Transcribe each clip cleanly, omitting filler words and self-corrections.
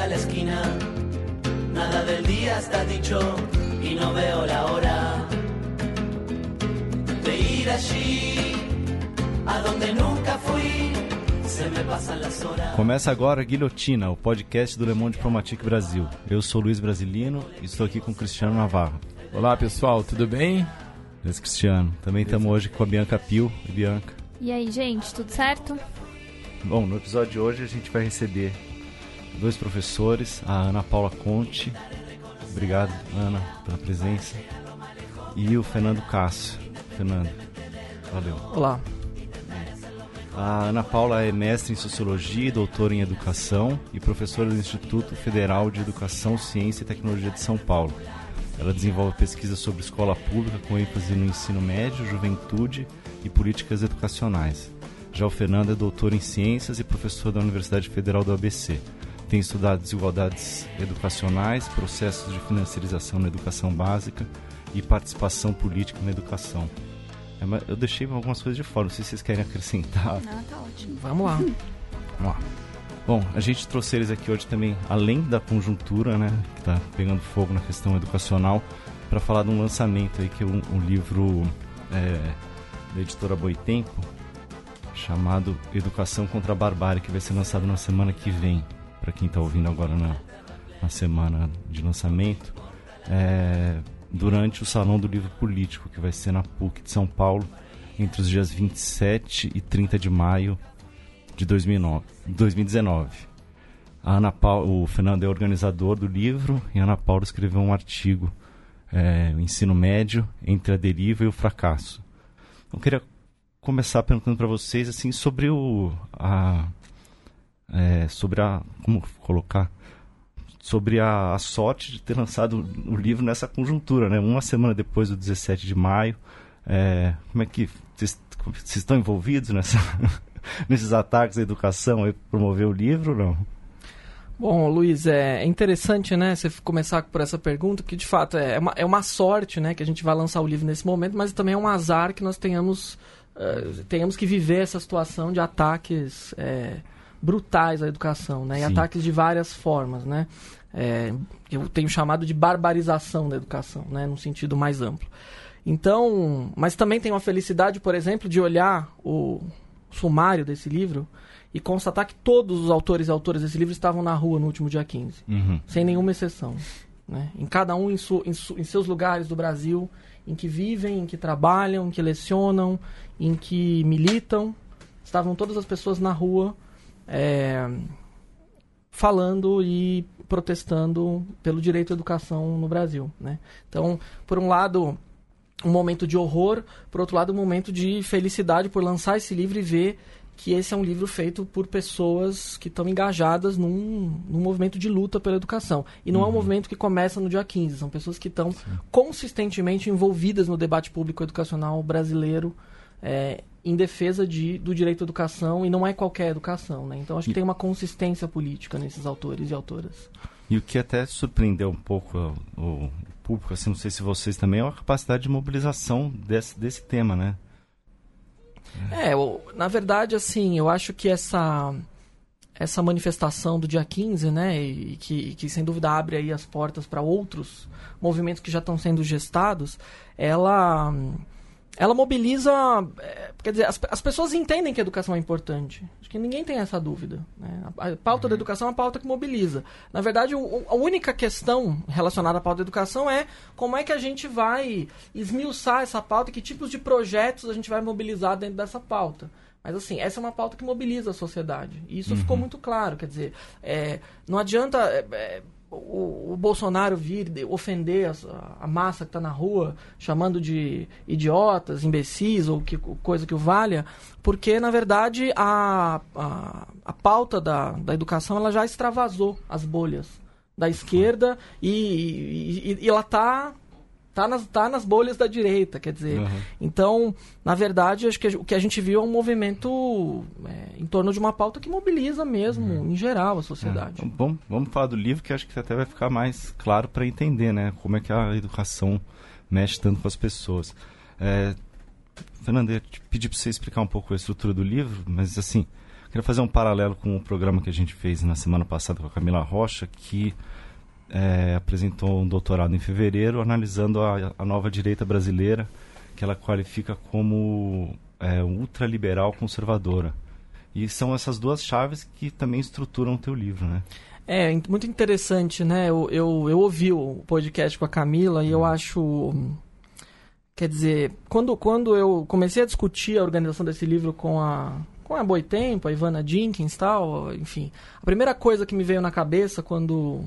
a la esquina, nada del día está dicho y no veo la hora de ir allí, a donde nunca fui, se me pasan las horas. Começa agora Guilhotina, o podcast do Le Monde Diplomatique Brasil. Eu sou Luiz Brasilino e estou aqui com Cristiano Navarro. Olá pessoal, tudo bem? Beleza, Cristiano. Também estamos hoje com a Bianca Pyl. E Bianca. E aí, gente, tudo certo? Bom, no episódio de hoje a gente vai receber dois professores, a Ana Paula Corti, obrigado Ana pela presença, e o Fernando Cássio. Fernando, valeu. Olá. A Ana Paula é mestre em Sociologia e doutora em Educação e professora do Instituto Federal de Educação, Ciência e Tecnologia de São Paulo. Ela desenvolve pesquisas sobre escola pública com ênfase no ensino médio, juventude e políticas educacionais. Já o Fernando é doutor em Ciências e professor da Universidade Federal do ABC. Tem estudado desigualdades educacionais, processos de financiarização na educação básica e participação política na educação. Eu deixei algumas coisas de fora, não sei se vocês querem acrescentar. Ah, tá ótimo. Vamos lá. Vamos lá. Bom, a gente trouxe eles aqui hoje também, além da conjuntura, né, que está pegando fogo na questão educacional, para falar de um lançamento aí, que é um livro da editora Boitempo, chamado Educação contra a Barbárie, que vai ser lançado na semana que vem, para quem está ouvindo agora na semana de lançamento, durante o Salão do Livro Político, que vai ser na PUC de São Paulo, entre os dias 27 e 30 de maio de 2019. A Ana Paula, o Fernando é organizador do livro, e a Ana Paula escreveu um artigo, O Ensino Médio entre a Deriva e o Fracasso. Eu queria começar perguntando para vocês assim, sobre a sorte de ter lançado o livro nessa conjuntura, né? Uma semana depois do 17 de maio. Como é que vocês estão envolvidos nesses ataques à educação e promover o livro ou não? Bom, Luiz, é interessante, né, você começar por essa pergunta, que de fato é uma sorte, né, que a gente vai lançar o livro nesse momento, mas também é um azar que nós tenhamos que viver essa situação de ataques brutais à educação, né? E ataques de várias formas, né? Eu tenho chamado de barbarização da educação, né? Num sentido mais amplo. Então, mas também tenho a felicidade, por exemplo, de olhar o sumário desse livro e constatar que todos os autores e autoras desse livro estavam na rua no último dia 15, sem nenhuma exceção, né? Em cada um em seus lugares do Brasil, em que vivem, em que trabalham, em que lecionam, em que militam, estavam todas as pessoas na rua falando e protestando pelo direito à educação no Brasil, né? Então, por um lado, um momento de horror, por outro lado, um momento de felicidade por lançar esse livro e ver que esse é um livro feito por pessoas que estão engajadas num movimento de luta pela educação. E não é um movimento que começa no dia 15, são pessoas que estão consistentemente envolvidas no debate público educacional brasileiro, em defesa do direito à educação, e não é qualquer educação, né? Então, acho que tem uma consistência política nesses autores e autoras. E o que até surpreendeu um pouco o público, assim, não sei se vocês também, é a capacidade de mobilização desse tema, né? Na verdade, assim, eu acho que essa manifestação do dia 15, né, e que sem dúvida abre aí as portas para outros movimentos que já estão sendo gestados, ela mobiliza, quer dizer, as pessoas entendem que a educação é importante. Acho que ninguém tem essa dúvida, né? A pauta da educação é uma pauta que mobiliza. Na verdade, a única questão relacionada à pauta da educação é como é que a gente vai esmiuçar essa pauta e que tipos de projetos a gente vai mobilizar dentro dessa pauta. Mas, assim, essa é uma pauta que mobiliza a sociedade. E isso ficou muito claro, quer dizer, não adianta o Bolsonaro vir ofender a massa que está na rua, chamando de idiotas, imbecis ou coisa que o valha, porque, na verdade, a pauta da educação ela já extravasou as bolhas da esquerda e ela está nas bolhas da direita, quer dizer. Então, na verdade, acho que o que a gente viu é um movimento em torno de uma pauta que mobiliza mesmo, em geral, a sociedade. Bom, vamos falar do livro, que acho que até vai ficar mais claro para entender, né? Como é que a educação mexe tanto com as pessoas. Fernando, eu te pedi para você explicar um pouco a estrutura do livro, mas, assim, Quero fazer um paralelo com o programa que a gente fez na semana passada com a Camila Rocha, que apresentou um doutorado em fevereiro analisando a nova direita brasileira, que ela qualifica como ultraliberal conservadora. E são essas duas chaves que também estruturam o teu livro, né? É, muito interessante, né? Eu ouvi o podcast com a Camila e eu acho... Quer dizer, quando eu comecei a discutir a organização desse livro com a Boitempo, a Ivana Jenkins e tal, enfim, a primeira coisa que me veio na cabeça quando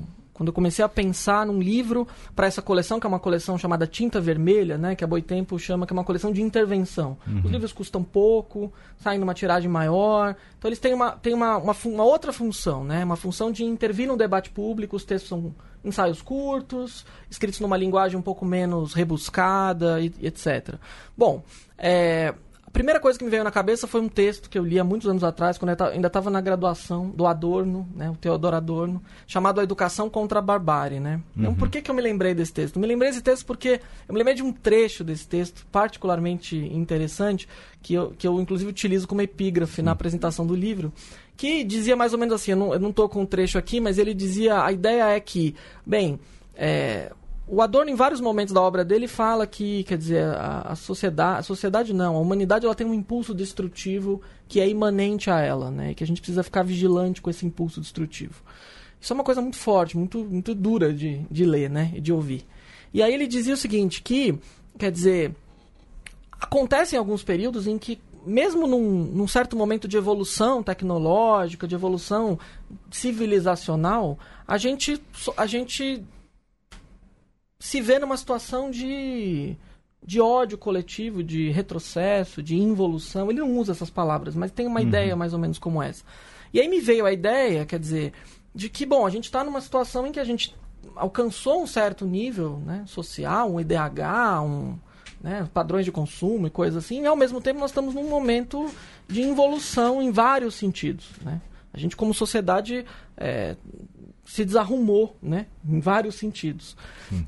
eu comecei a pensar num livro para essa coleção, que é uma coleção chamada Tinta Vermelha, né, que a Boitempo chama, que é uma coleção de intervenção. Uhum. Os livros custam pouco, saem numa tiragem maior. Então, eles têm uma outra função, né, uma função de intervir no debate público. Os textos são ensaios curtos, escritos numa linguagem um pouco menos rebuscada, e etc. Bom, a primeira coisa que me veio na cabeça foi um texto que eu li há muitos anos atrás, quando eu ainda estava na graduação, do Adorno, né, o Theodor Adorno, chamado A Educação contra a Barbárie, né? Uhum. Então, por que eu me lembrei desse texto? Eu me lembrei desse texto porque eu me lembrei de um trecho desse texto particularmente interessante, que eu inclusive utilizo como epígrafe na apresentação do livro, que dizia mais ou menos assim, eu não estou com o trecho aqui, mas ele dizia, a ideia é que, o Adorno, em vários momentos da obra dele, fala que, quer dizer, a humanidade, ela tem um impulso destrutivo que é imanente a ela, né? E que a gente precisa ficar vigilante com esse impulso destrutivo. Isso é uma coisa muito forte, muito, muito dura de ler, né? E de ouvir. E aí ele dizia o seguinte, que, quer dizer, acontecem alguns períodos em que, mesmo num certo momento de evolução tecnológica, de evolução civilizacional, a gente se vê numa situação de ódio coletivo, de retrocesso, de involução. Ele não usa essas palavras, mas tem uma ideia mais ou menos como essa. E aí me veio a ideia, quer dizer, de que, bom, a gente está numa situação em que a gente alcançou um certo nível, né, social, um IDH, padrões de consumo e coisas assim, e ao mesmo tempo nós estamos num momento de involução em vários sentidos, né? A gente, como sociedade, se desarrumou, né? Em vários sentidos.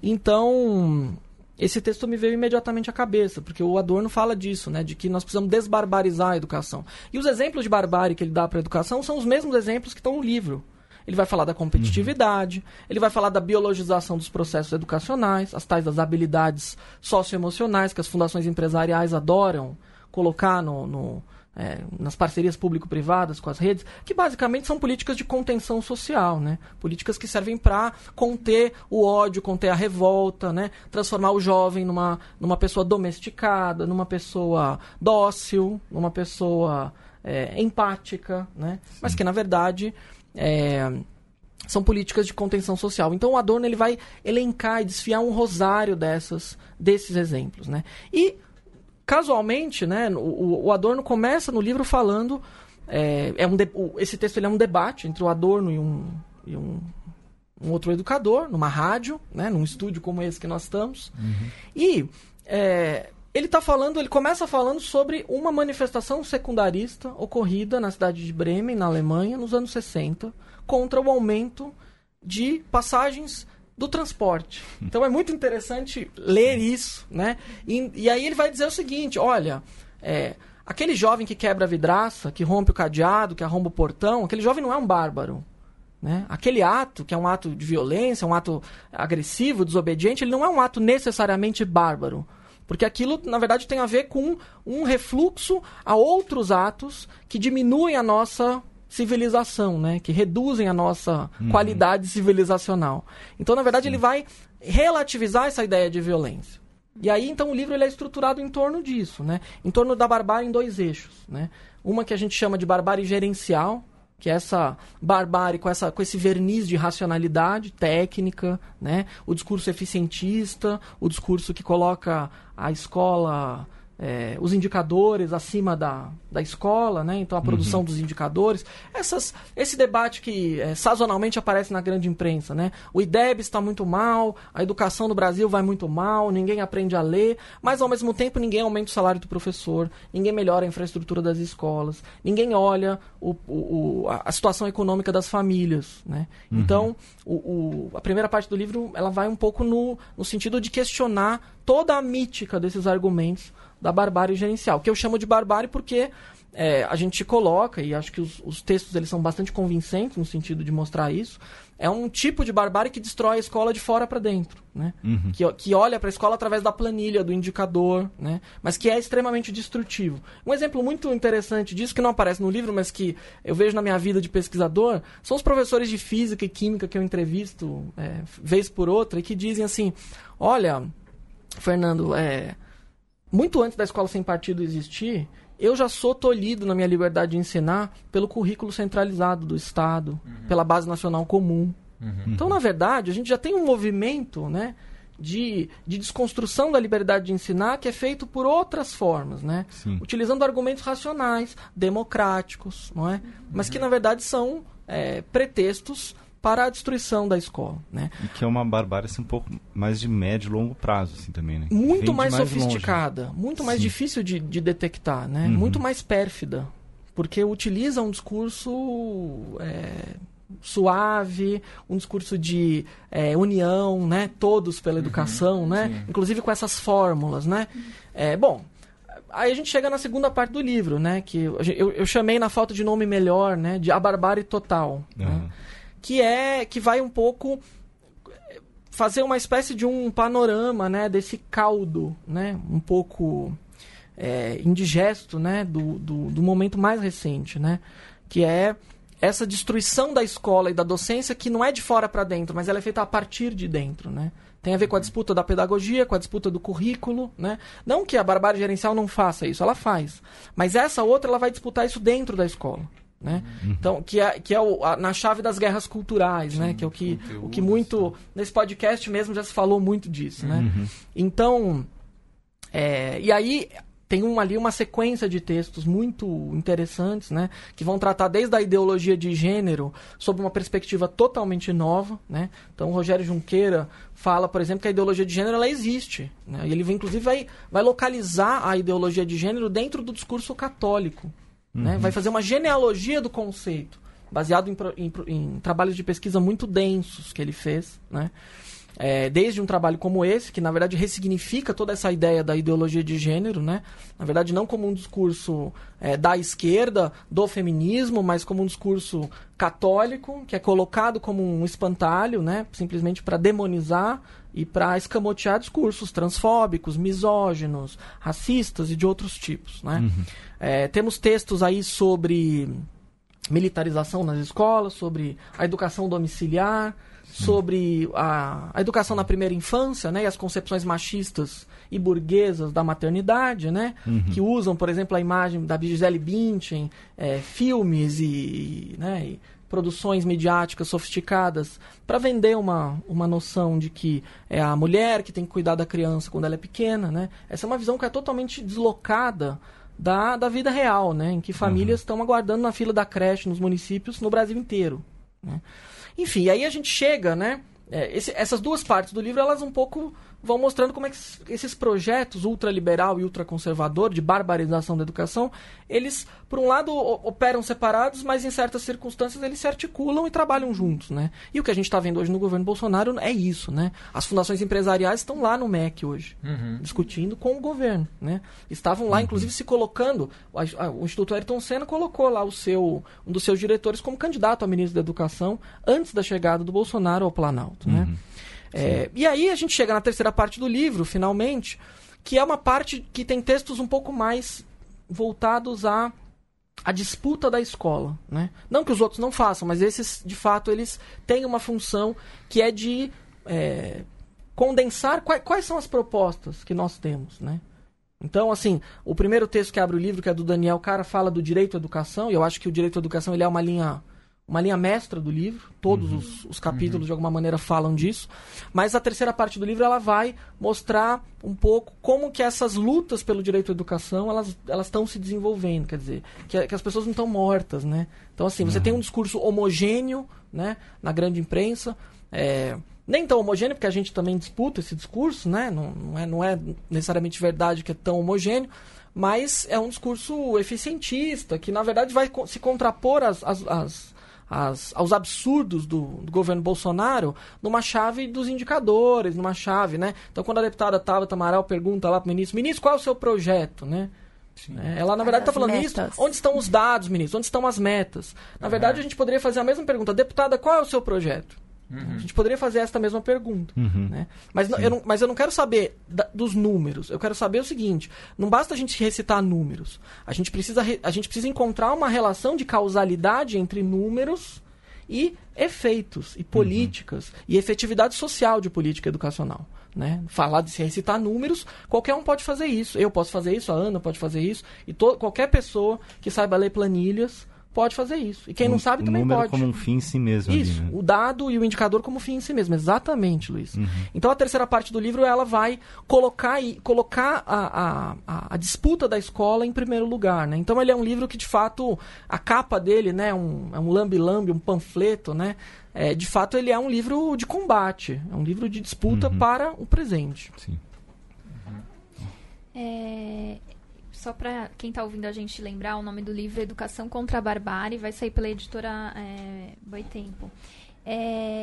Então, esse texto me veio imediatamente à cabeça, porque o Adorno fala disso, né? De que nós precisamos desbarbarizar a educação. E os exemplos de barbárie que ele dá para a educação são os mesmos exemplos que estão no livro. Ele vai falar da competitividade, ele vai falar da biologização dos processos educacionais, as tais das habilidades socioemocionais que as fundações empresariais adoram colocar nas parcerias público-privadas com as redes, que basicamente são políticas de contenção social, né? Políticas que servem para conter o ódio, conter a revolta, né? Transformar o jovem numa pessoa domesticada, numa pessoa dócil, numa pessoa empática, né? Mas que, na verdade, são políticas de contenção social. Então, o Adorno ele vai elencar e desfiar um rosário desses exemplos, né? E casualmente, né, o Adorno começa no livro falando... esse texto ele é um debate entre o Adorno e um outro educador, numa rádio, né, num estúdio como esse que nós estamos. Uhum. E ele começa falando sobre uma manifestação secundarista ocorrida na cidade de Bremen, na Alemanha, nos anos 60, contra o aumento de passagens do transporte. Então é muito interessante ler isso, né? E aí ele vai dizer o seguinte, olha, aquele jovem que quebra a vidraça, que rompe o cadeado, que arromba o portão, aquele jovem não é um bárbaro, né? Aquele ato, que é um ato de violência, um ato agressivo, desobediente, ele não é um ato necessariamente bárbaro. Porque aquilo, na verdade, tem a ver com um refluxo a outros atos que diminuem a nossa civilização, né? Que reduzem a nossa qualidade civilizacional. Então, na verdade, ele vai relativizar essa ideia de violência. E aí, então, o livro ele é estruturado em torno disso, né? Em torno da barbárie em dois eixos, né? Uma que a gente chama de barbárie gerencial, que é essa barbárie com esse verniz de racionalidade técnica, né? O discurso eficientista, o discurso que coloca a escola... os indicadores acima da escola, né? Então a produção dos indicadores, esse debate que sazonalmente aparece na grande imprensa, né? O IDEB está muito mal, a educação no Brasil vai muito mal, ninguém aprende a ler, mas ao mesmo tempo ninguém aumenta o salário do professor, ninguém melhora a infraestrutura das escolas, ninguém olha a situação econômica das famílias, né? Então a primeira parte do livro ela vai um pouco no sentido de questionar toda a mítica desses argumentos da barbárie gerencial, que eu chamo de barbárie porque a gente coloca, e acho que os textos eles são bastante convincentes no sentido de mostrar isso, é um tipo de barbárie que destrói a escola de fora para dentro, né? Uhum. Que olha para a escola através da planilha, do indicador, né? Mas que é extremamente destrutivo. Um exemplo muito interessante disso, que não aparece no livro, mas que eu vejo na minha vida de pesquisador, são os professores de física e química que eu entrevisto vez por outra, e que dizem assim, olha, Fernando, muito antes da Escola Sem Partido existir, eu já sou tolhido na minha liberdade de ensinar pelo currículo centralizado do Estado, uhum, pela base nacional comum. Uhum. Então, na verdade, a gente já tem um movimento, né, de desconstrução da liberdade de ensinar que é feito por outras formas, né? Sim. Utilizando argumentos racionais, democráticos, não é? Uhum. Mas que, na verdade, são pretextos para a destruição da escola, né? E que é uma barbárie assim, um pouco mais de médio e longo prazo, assim, também, né? Muito mais sofisticada, longe, muito mais, sim, difícil de detectar, né? Uhum. Muito mais pérfida, porque utiliza um discurso suave, um discurso de união, né? Todos pela educação, uhum, né? Sim. Inclusive com essas fórmulas, né? Uhum. Aí a gente chega na segunda parte do livro, né? Que eu chamei, na falta de nome melhor, né? De A Barbárie Total, uhum, né? Que vai um pouco fazer uma espécie de um panorama, né, desse caldo, né, um pouco indigesto, né, do momento mais recente, né, que é essa destruição da escola e da docência, que não é de fora para dentro, mas ela é feita a partir de dentro, né? Tem a ver com a disputa da pedagogia, com a disputa do currículo, né? Não que a barbárie gerencial não faça isso, ela faz, mas essa outra ela vai disputar isso dentro da escola, né? Uhum. Então, na chave das guerras culturais, sim, né? Que é o que muito, sim, nesse podcast mesmo já se falou muito disso, né? Uhum. Então, e aí tem ali uma sequência de textos muito interessantes, né? Que vão tratar desde a ideologia de gênero sob uma perspectiva totalmente nova, né? Então, o Rogério Junqueira fala, por exemplo, que a ideologia de gênero ela existe, né? E ele inclusive vai localizar a ideologia de gênero dentro do discurso católico. Né? Uhum. Vai fazer uma genealogia do conceito, baseado em trabalhos de pesquisa muito densos que ele fez, né? Desde um trabalho como esse, que na verdade ressignifica toda essa ideia da ideologia de gênero, né? Na verdade não como um discurso da esquerda, do feminismo, mas como um discurso católico, que é colocado como um espantalho, né? Simplesmente para demonizar e para escamotear discursos transfóbicos, misóginos, racistas e de outros tipos, né? Uhum. Temos textos aí sobre militarização nas escolas, sobre a educação domiciliar, sim, sobre a educação na primeira infância, né? E as concepções machistas e burguesas da maternidade, né? Uhum. Que usam, por exemplo, a imagem da Gisele Bündchen, filmes e produções midiáticas sofisticadas para vender uma noção de que é a mulher que tem que cuidar da criança quando ela é pequena, né? Essa é uma visão que é totalmente deslocada da vida real, né? Em que famílias, uhum, estão aguardando na fila da creche nos municípios no Brasil inteiro, né? Enfim, aí a gente chega, né? Essas duas partes do livro, elas um pouco vão mostrando como é que esses projetos ultraliberal e ultraconservador de barbarização da educação, eles, por um lado, operam separados, mas em certas circunstâncias eles se articulam e trabalham juntos, né? E o que a gente está vendo hoje no governo Bolsonaro é isso, né? As fundações empresariais estão lá no MEC hoje, uhum, discutindo com o governo, né? Estavam lá, uhum, inclusive, se colocando. O Instituto Ayrton Senna colocou lá um dos seus diretores como candidato a ministro da Educação antes da chegada do Bolsonaro ao Planalto, uhum, né? E aí a gente chega na terceira parte do livro, finalmente, que é uma parte que tem textos um pouco mais voltados à disputa da escola, né? Não que os outros não façam, mas esses, de fato, eles têm uma função que é de condensar quais são as propostas que nós temos, né? Então, assim, o primeiro texto que abre o livro, que é do Daniel Cara, fala do direito à educação, e eu acho que o direito à educação ele é uma linha mestra do livro, todos, uhum, os capítulos, uhum, de alguma maneira falam disso, mas a terceira parte do livro ela vai mostrar um pouco como que essas lutas pelo direito à educação elas estão se desenvolvendo, quer dizer, que as pessoas não estão mortas, né? Então, assim, você, uhum, tem um discurso homogêneo, né, na grande imprensa, nem tão homogêneo, porque a gente também disputa esse discurso, né? Não é necessariamente verdade que é tão homogêneo, mas é um discurso eficientista, que na verdade vai se contrapor às aos absurdos do governo Bolsonaro numa chave dos indicadores, numa chave, né? Então, quando a deputada Tabata Amaral pergunta lá para o ministro, ministro, qual é o seu projeto, né? Sim. Ela, na verdade, está falando, ministro, onde estão os dados, ministro? Onde estão as metas? Na verdade, a gente poderia fazer a mesma pergunta. Deputada, qual é o seu projeto? Uhum. A gente poderia fazer esta mesma pergunta. Uhum. Né? Mas eu não quero saber dos números. Eu quero saber o seguinte. Não basta a gente recitar números. A gente precisa encontrar uma relação de causalidade entre números e efeitos, e políticas, e efetividade social de política educacional. Né? Falar de se recitar números, qualquer um pode fazer isso. Eu posso fazer isso, a Ana pode fazer isso, e qualquer pessoa que saiba ler planilhas pode fazer isso. E quem não sabe também pode. O número como um fim em si mesmo. Isso, ali, né? O dado e o indicador como fim em si mesmo. Exatamente, Luiz. Uhum. Então, a terceira parte do livro, ela vai colocar a disputa da escola em primeiro lugar, né? Então, ele é um livro que, de fato, a capa dele, né, é um lambe-lambe, um panfleto, né? De fato, ele é um livro de combate. É um livro de disputa para o presente. Sim. Uhum. Só para quem está ouvindo a gente lembrar, o nome do livro é Educação contra a Barbárie, vai sair pela editora Boitempo.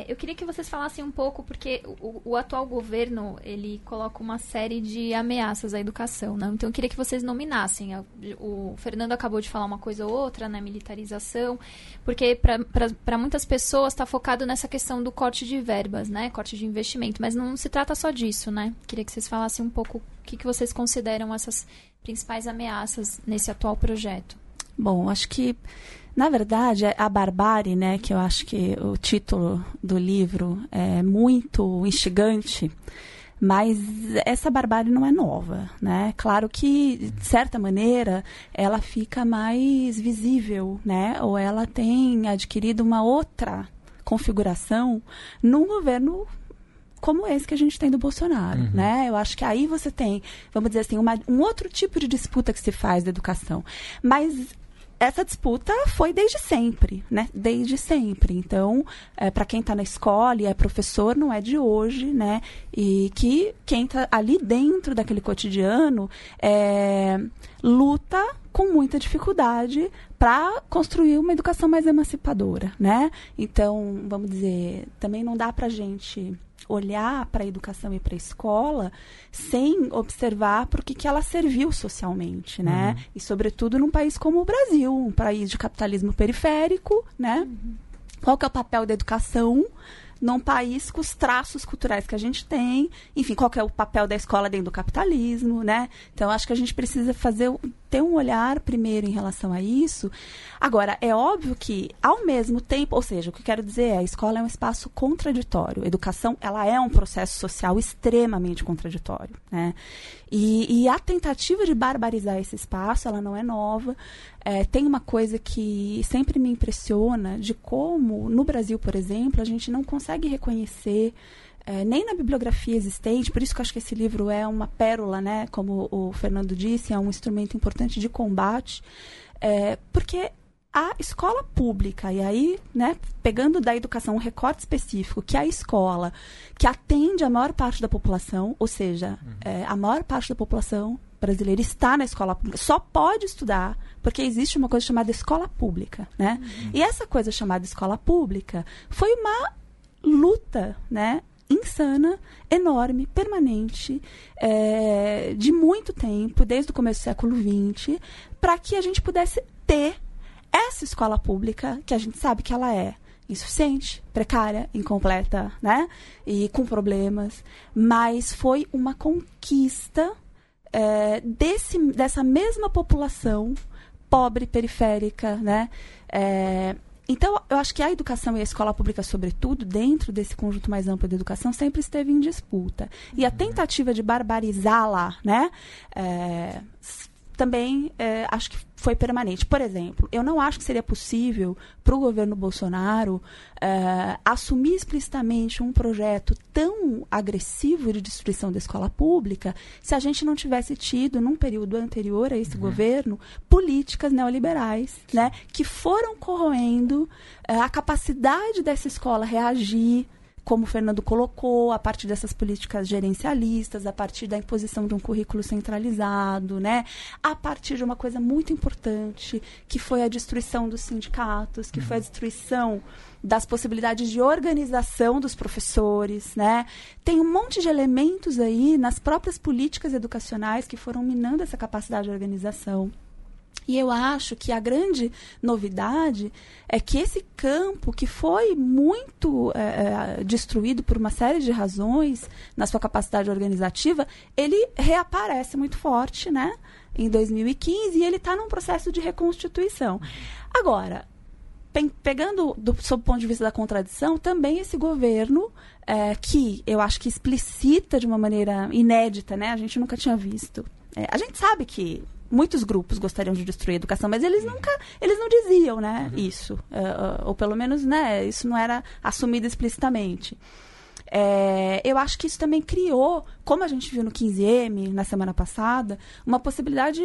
Eu queria que vocês falassem um pouco, porque o atual governo, ele coloca uma série de ameaças à educação, né? Então eu queria que vocês nominassem. O Fernando acabou de falar uma coisa ou outra, né? Militarização, porque para muitas pessoas está focado nessa questão do corte de verbas, né? Corte de investimento, mas não se trata só disso, né? Queria que vocês falassem um pouco o que vocês consideram essas principais ameaças nesse atual projeto. Bom, acho que, na verdade, a barbárie, né, que eu acho que o título do livro é muito instigante, mas essa barbárie não é nova, né? Claro que, de certa maneira, ela fica mais visível, né? Ou ela tem adquirido uma outra configuração num governo como esse que a gente tem do Bolsonaro, né? Eu acho que aí você tem, vamos dizer assim, um outro tipo de disputa que se faz da educação. Mas essa disputa foi desde sempre, né? Desde sempre. Então, para quem está na escola e é professor, não é de hoje, né? E que quem está ali dentro daquele cotidiano luta com muita dificuldade para construir uma educação mais emancipadora, né? Então, vamos dizer, também não dá para a gente olhar para a educação e para a escola sem observar para o que ela serviu socialmente, né? E, sobretudo, num país como o Brasil, um país de capitalismo periférico, né? Qual que é o papel da educação num país com os traços culturais que a gente tem? Enfim, qual que é o papel da escola dentro do capitalismo, né? Então, acho que a gente precisa ter um olhar primeiro em relação a isso. Agora, é óbvio que, ao mesmo tempo, ou seja, o que eu quero dizer é, a escola é um espaço contraditório. A educação, ela é um processo social extremamente contraditório, né? E a tentativa de barbarizar esse espaço, ela não é nova. Tem uma coisa que sempre me impressiona, de como, no Brasil, por exemplo, a gente não consegue reconhecer, nem na bibliografia existente, por isso que eu acho que esse livro é uma pérola, né? Como o Fernando disse, é um instrumento importante de combate, porque a escola pública, e aí, né, pegando da educação um recorte específico, que é a escola que atende a maior parte da população, ou seja, a maior parte da população brasileira está na escola pública, só pode estudar porque existe uma coisa chamada escola pública, né? E essa coisa chamada escola pública foi uma luta, né, insana, enorme, permanente, de muito tempo, desde o começo do século XX, para que a gente pudesse ter essa escola pública, que a gente sabe que ela é insuficiente, precária, incompleta, né? E com problemas, mas foi uma conquista dessa mesma população pobre, periférica, né? Então, eu acho que a educação e a escola pública, sobretudo, dentro desse conjunto mais amplo da educação, sempre esteve em disputa. E a tentativa de barbarizá-la, né, também acho que foi permanente. Por exemplo, eu não acho que seria possível para o governo Bolsonaro assumir explicitamente um projeto tão agressivo de destruição da escola pública se a gente não tivesse tido, num período anterior a esse governo, políticas neoliberais, né, que foram corroendo a capacidade dessa escola reagir, como o Fernando colocou, a partir dessas políticas gerencialistas, a partir da imposição de um currículo centralizado, né? A partir de uma coisa muito importante, que foi a destruição dos sindicatos, que foi a destruição das possibilidades de organização dos professores, né? Tem um monte de elementos aí nas próprias políticas educacionais que foram minando essa capacidade de organização. E eu acho que a grande novidade é que esse campo, que foi muito destruído por uma série de razões na sua capacidade organizativa, ele reaparece muito forte, né, em 2015, e ele está num processo de reconstituição. Agora, pegando sob o ponto de vista da contradição, também esse governo, que eu acho que explicita de uma maneira inédita, né, a gente nunca tinha visto. A gente sabe que muitos grupos gostariam de destruir a educação, mas eles não diziam, né, isso. Ou pelo menos, né, isso não era assumido explicitamente. Eu acho que isso também criou, como a gente viu no 15M, na semana passada, uma possibilidade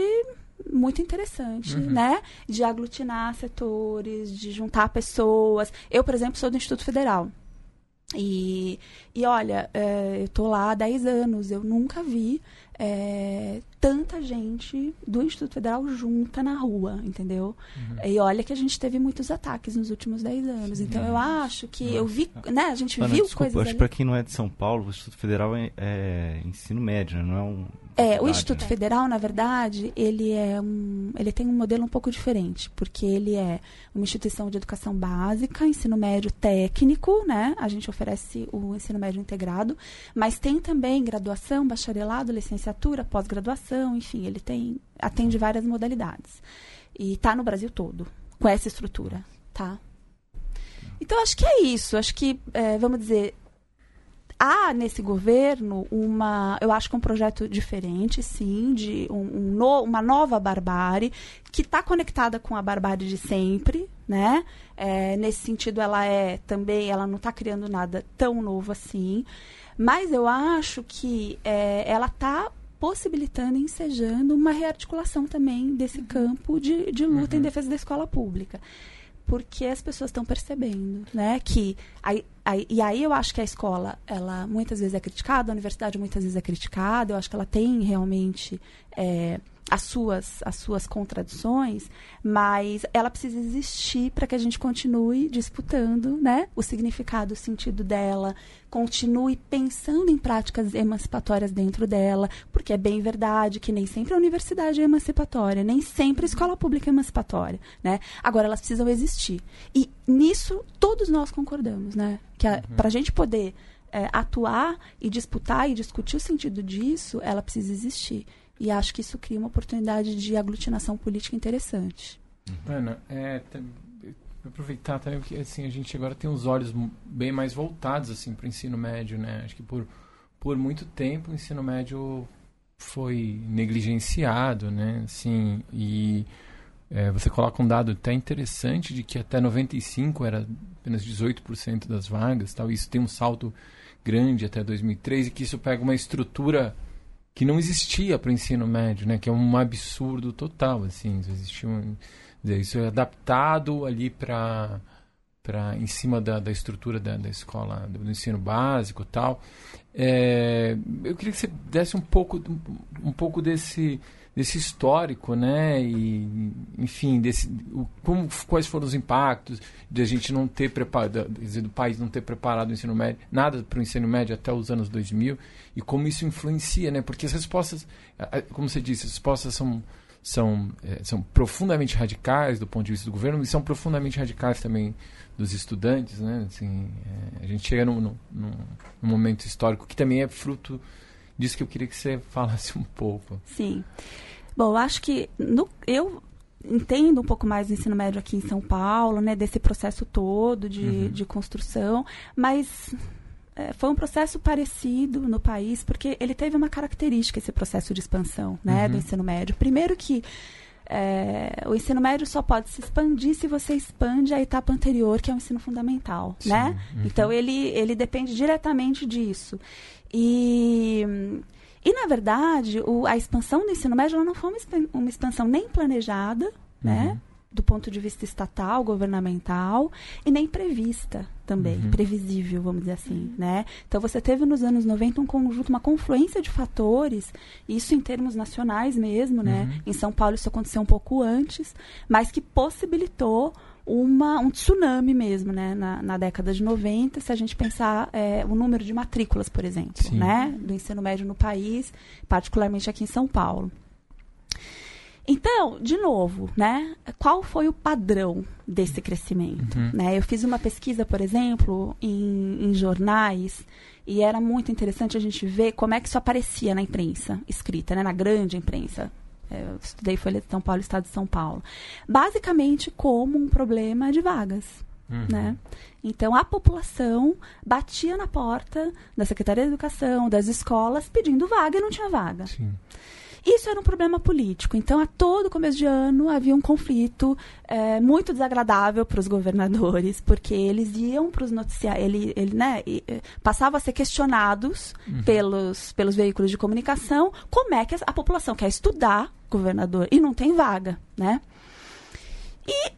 muito interessante, né, de aglutinar setores, de juntar pessoas. Eu, por exemplo, sou do Instituto Federal. E olha, eu estou lá há 10 anos, eu nunca vi tanta gente do Instituto Federal junta na rua, entendeu? E olha que a gente teve muitos ataques nos últimos 10 anos, então eu acho que eu vi, né, a gente viu coisas ali. Acho que para quem não é de São Paulo, o Instituto Federal é ensino médio, não é um... o Instituto Federal, na verdade, ele tem um modelo um pouco diferente, porque ele é uma instituição de educação básica, ensino médio técnico, né? A gente oferece o ensino médio integrado, mas tem também graduação, bacharelado, licenciatura, pós-graduação, enfim, ele atende várias modalidades. E está no Brasil todo, com essa estrutura, tá? Então, acho que é isso, acho que, vamos dizer... Há nesse governo eu acho que um projeto diferente, sim, de uma nova barbárie que está conectada com a barbárie de sempre, né? Nesse sentido, ela não está criando nada tão novo assim, mas eu acho que ela está possibilitando e ensejando uma rearticulação também desse campo de luta em defesa da escola pública. Porque as pessoas estão percebendo, né, que... E aí eu acho que a escola, ela muitas vezes é criticada, a universidade muitas vezes é criticada, eu acho que ela tem realmente as suas contradições, mas ela precisa existir para que a gente continue disputando, né, o significado, o sentido dela, continue pensando em práticas emancipatórias dentro dela, porque é bem verdade que nem sempre a universidade é emancipatória, nem sempre a escola pública é emancipatória, né? Agora, elas precisam existir. E nisso todos nós concordamos, né? Que para a gente poder atuar e disputar e discutir o sentido disso, ela precisa existir. E acho que isso cria uma oportunidade de aglutinação política interessante. Ana, aproveitar também porque assim, a gente agora tem os olhos bem mais voltados assim, para o ensino médio, né? Acho que por muito tempo o ensino médio foi negligenciado, né? Assim, e você coloca um dado até interessante de que até 95 era apenas 18% das vagas, tal, e isso tem um salto grande até 2003, e que isso pega uma estrutura que não existia para o ensino médio, né? Que é um absurdo total, assim, isso é adaptado ali para em cima da estrutura da escola, do ensino básico e tal. Eu queria que você desse um pouco desse histórico, né? E, enfim, quais foram os impactos de a gente não ter preparado, quer dizer, do país não ter preparado o ensino médio, nada para o ensino médio até os anos 2000, e como isso influencia, né? Porque as respostas, como você disse, as respostas são profundamente radicais do ponto de vista do governo, e são profundamente radicais também dos estudantes, né? Assim, a gente chega num momento histórico que também é fruto disso que eu queria que você falasse um pouco. Sim. Bom, acho que eu entendo um pouco mais do ensino médio aqui em São Paulo, né? Desse processo todo de construção, mas... Foi um processo parecido no país, porque ele teve uma característica, esse processo de expansão, né, do ensino médio. Primeiro que o ensino médio só pode se expandir se você expande a etapa anterior, que é o ensino fundamental, sim, né? Então, ele depende diretamente disso. E na verdade, a expansão do ensino médio ela não foi uma expansão nem planejada, né? do ponto de vista estatal, governamental, e nem prevista também, previsível, vamos dizer assim, né? Então, você teve nos anos 90 um conjunto, uma confluência de fatores, isso em termos nacionais mesmo, né? Em São Paulo isso aconteceu um pouco antes, mas que possibilitou um tsunami mesmo, né? Na década de 90, se a gente pensar o número de matrículas, por exemplo, né? Do ensino médio no país, particularmente aqui em São Paulo. Então, de novo, né? Qual foi o padrão desse crescimento? Né? Eu fiz uma pesquisa, por exemplo, em jornais, e era muito interessante a gente ver como é que isso aparecia na imprensa escrita, né? Na grande imprensa. Eu estudei Folha de São Paulo, Estado de São Paulo. Basicamente como um problema de vagas. Né? Então, a população batia na porta da Secretaria de Educação, das escolas, pedindo vaga e não tinha vaga. Isso era um problema político. Então, a todo começo de ano, havia um conflito muito desagradável para os governadores, porque eles iam para os noticiários, né, passavam a ser questionados pelos veículos de comunicação como é que a população quer estudar governador e não tem vaga, né? E, de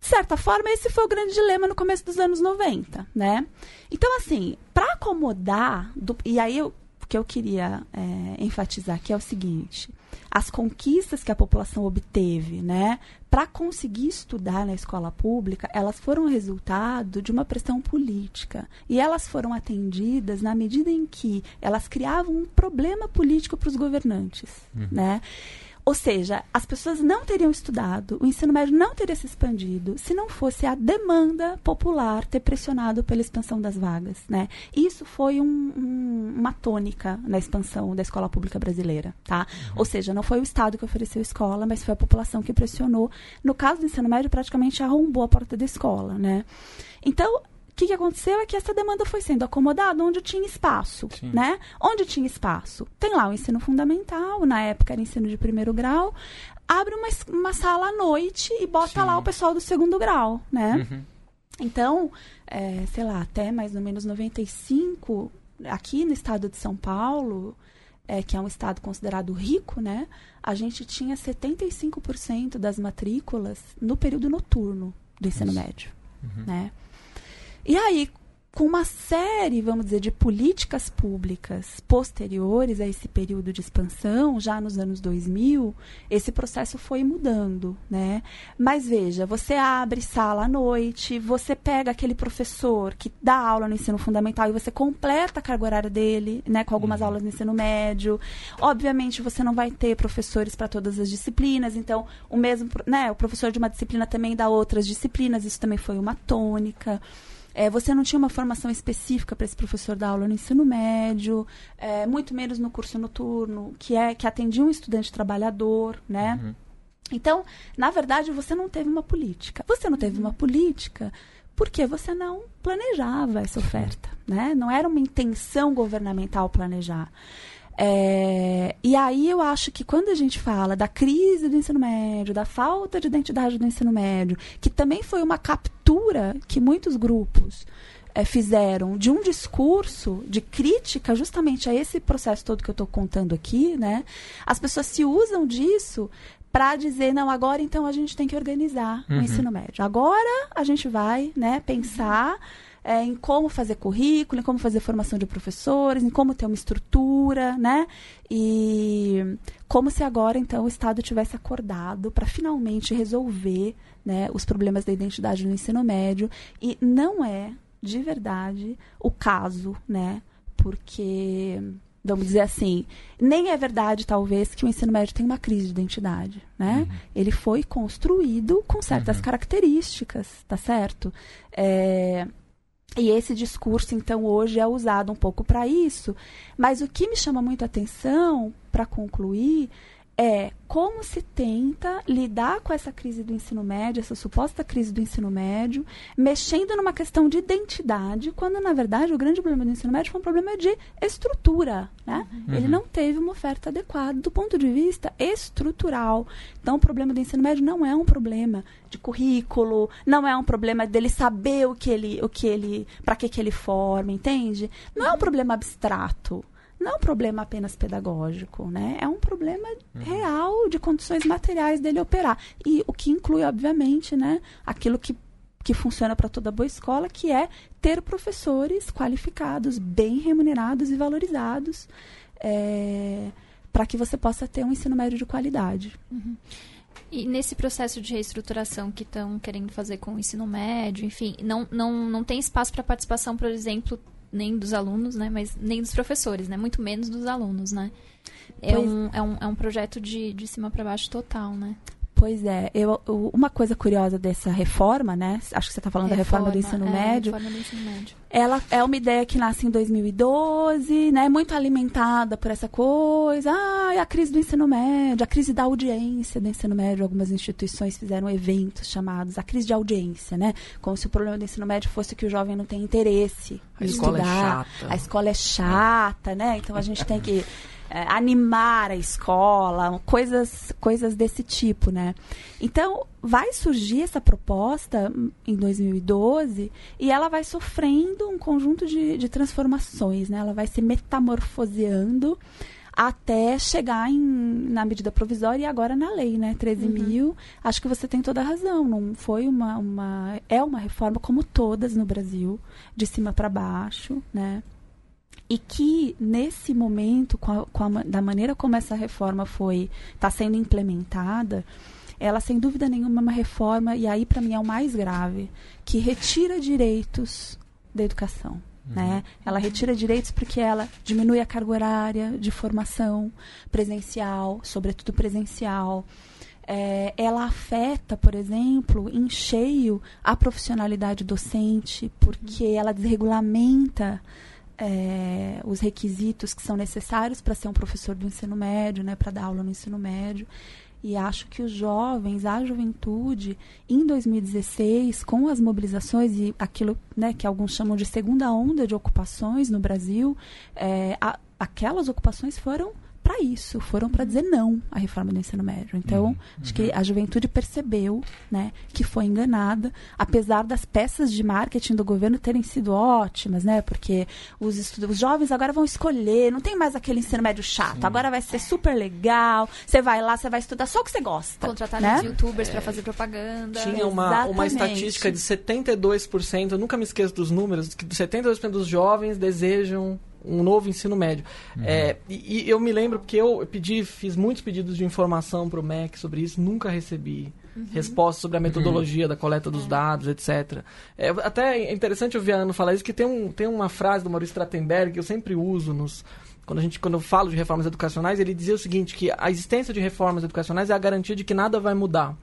certa forma, esse foi o grande dilema no começo dos anos 90, né? Então, assim, para acomodar... E aí, o que eu queria enfatizar aqui é o seguinte: as conquistas que a população obteve, né, para conseguir estudar na escola pública, elas foram resultado de uma pressão política. E elas foram atendidas na medida em que elas criavam um problema político para os governantes, né? Ou seja, as pessoas não teriam estudado, o ensino médio não teria se expandido se não fosse a demanda popular ter pressionado pela expansão das vagas, né? Isso foi uma tônica na expansão da escola pública brasileira, tá? Ou seja, não foi o Estado que ofereceu escola, mas foi a população que pressionou. No caso do ensino médio, praticamente arrombou a porta da escola, né? Então... o que aconteceu é que essa demanda foi sendo acomodada onde tinha espaço, né? Onde tinha espaço. Tem lá o ensino fundamental, na época era ensino de primeiro grau, abre uma sala à noite e bota lá o pessoal do segundo grau, né? Então, sei lá, até mais ou menos 95, aqui no estado de São Paulo... que é um estado considerado rico, né? A gente tinha 75% das matrículas no período noturno do ensino médio, né? E aí, com uma série, vamos dizer, de políticas públicas posteriores a esse período de expansão, já nos anos 2000, esse processo foi mudando, né? Mas veja, você abre sala à noite, você pega aquele professor que dá aula no ensino fundamental e você completa a carga horária dele, né, com algumas aulas no ensino médio. Obviamente, você não vai ter professores para todas as disciplinas, então, o mesmo, né, o professor de uma disciplina também dá outras disciplinas, isso também foi uma tônica. Você não tinha uma formação específica para esse professor dar aula no ensino médio, muito menos no curso noturno, que atendia um estudante trabalhador, né? Então, na verdade, você não teve uma política. Você não teve uma política porque você não planejava essa oferta, né? Não era uma intenção governamental planejar. E aí eu acho que quando a gente fala da crise do ensino médio, da falta de identidade do ensino médio, que também foi uma captura que muitos grupos fizeram de um discurso de crítica justamente a esse processo todo que eu estou contando aqui, né? As pessoas se usam disso para dizer, não, agora então a gente tem que organizar o ensino médio. Agora a gente vai, né, pensar... em como fazer currículo, em como fazer formação de professores, em como ter uma estrutura, né? E como se agora, então, o Estado tivesse acordado para finalmente resolver, né, os problemas da identidade no ensino médio. E não é, de verdade, o caso, né? Porque, vamos dizer assim, nem é verdade, talvez, que o ensino médio tem uma crise de identidade, né? Ele foi construído com certas características, tá certo? E esse discurso, então, hoje é usado um pouco para isso. Mas o que me chama muito a atenção, para concluir, é como se tenta lidar com essa crise do ensino médio, essa suposta crise do ensino médio, mexendo numa questão de identidade, quando, na verdade, o grande problema do ensino médio foi um problema de estrutura, né? Ele não teve uma oferta adequada do ponto de vista estrutural. Então, o problema do ensino médio não é um problema de currículo, não é um problema dele saber o que ele, para que ele forma, entende? Não é um problema abstrato. não é um problema apenas pedagógico, né? É um problema real de condições materiais dele operar. E o que inclui, obviamente, né, aquilo que funciona para toda boa escola, que é ter professores qualificados, bem remunerados e valorizados, para que você possa ter um ensino médio de qualidade. Uhum. E nesse processo de reestruturação que estão querendo fazer com o ensino médio, enfim, não tem espaço para participação, por exemplo, nem dos alunos, né, mas nem dos professores, né, muito menos dos alunos, né? É um projeto de cima para baixo total, né? Pois é. Uma coisa curiosa dessa reforma, né, acho que você está falando da reforma do ensino médio. Reforma do ensino médio. Ela é uma ideia que nasce em 2012, né, muito alimentada por essa coisa. É a crise do ensino médio, a crise da audiência do ensino médio. Algumas instituições fizeram eventos chamados a crise de audiência, né, como se o problema do ensino médio fosse que o jovem não tem interesse em estudar. A escola é chata, né, então a gente tem que... animar a escola, coisas desse tipo, né? Então, vai surgir essa proposta em 2012 e ela vai sofrendo um conjunto de transformações, né? Ela vai se metamorfoseando até chegar na medida provisória e agora na lei, né? 13 mil. Acho que você tem toda a razão. Não foi uma reforma como todas no Brasil, de cima para baixo, né? E que, nesse momento, da maneira como essa reforma está sendo implementada, ela, sem dúvida nenhuma, é uma reforma, e aí, para mim, é o mais grave, que retira direitos da educação. Né? Ela retira direitos porque ela diminui a carga horária de formação presencial, sobretudo presencial. Ela afeta, por exemplo, em cheio a profissionalidade docente, porque ela desregulamenta os requisitos que são necessários para ser um professor do ensino médio, né, para dar aula no ensino médio. E acho que os jovens, a juventude, em 2016, com as mobilizações e aquilo, né, que alguns chamam de segunda onda de ocupações no Brasil, aquelas ocupações foram para isso, foram para dizer não à reforma do ensino médio. Então, acho que a juventude percebeu, né, que foi enganada, apesar das peças de marketing do governo terem sido ótimas, né, porque os jovens agora vão escolher, não tem mais aquele ensino médio chato, agora vai ser super legal, você vai lá, você vai estudar só o que você gosta. Contratar, né, youtubers para fazer propaganda. Tinha uma estatística de 72%, eu nunca me esqueço dos números, que 72% dos jovens desejam um novo ensino médio. E eu me lembro, porque eu fiz muitos pedidos de informação para o MEC sobre isso, nunca recebi respostas sobre a metodologia da coleta dos dados, etc. Até é interessante ouvir a Ana falar isso, que tem uma frase do Maurício Trachtenberg que eu sempre uso quando eu falo de reformas educacionais. Ele dizia o seguinte, que a existência de reformas educacionais é a garantia de que nada vai mudar.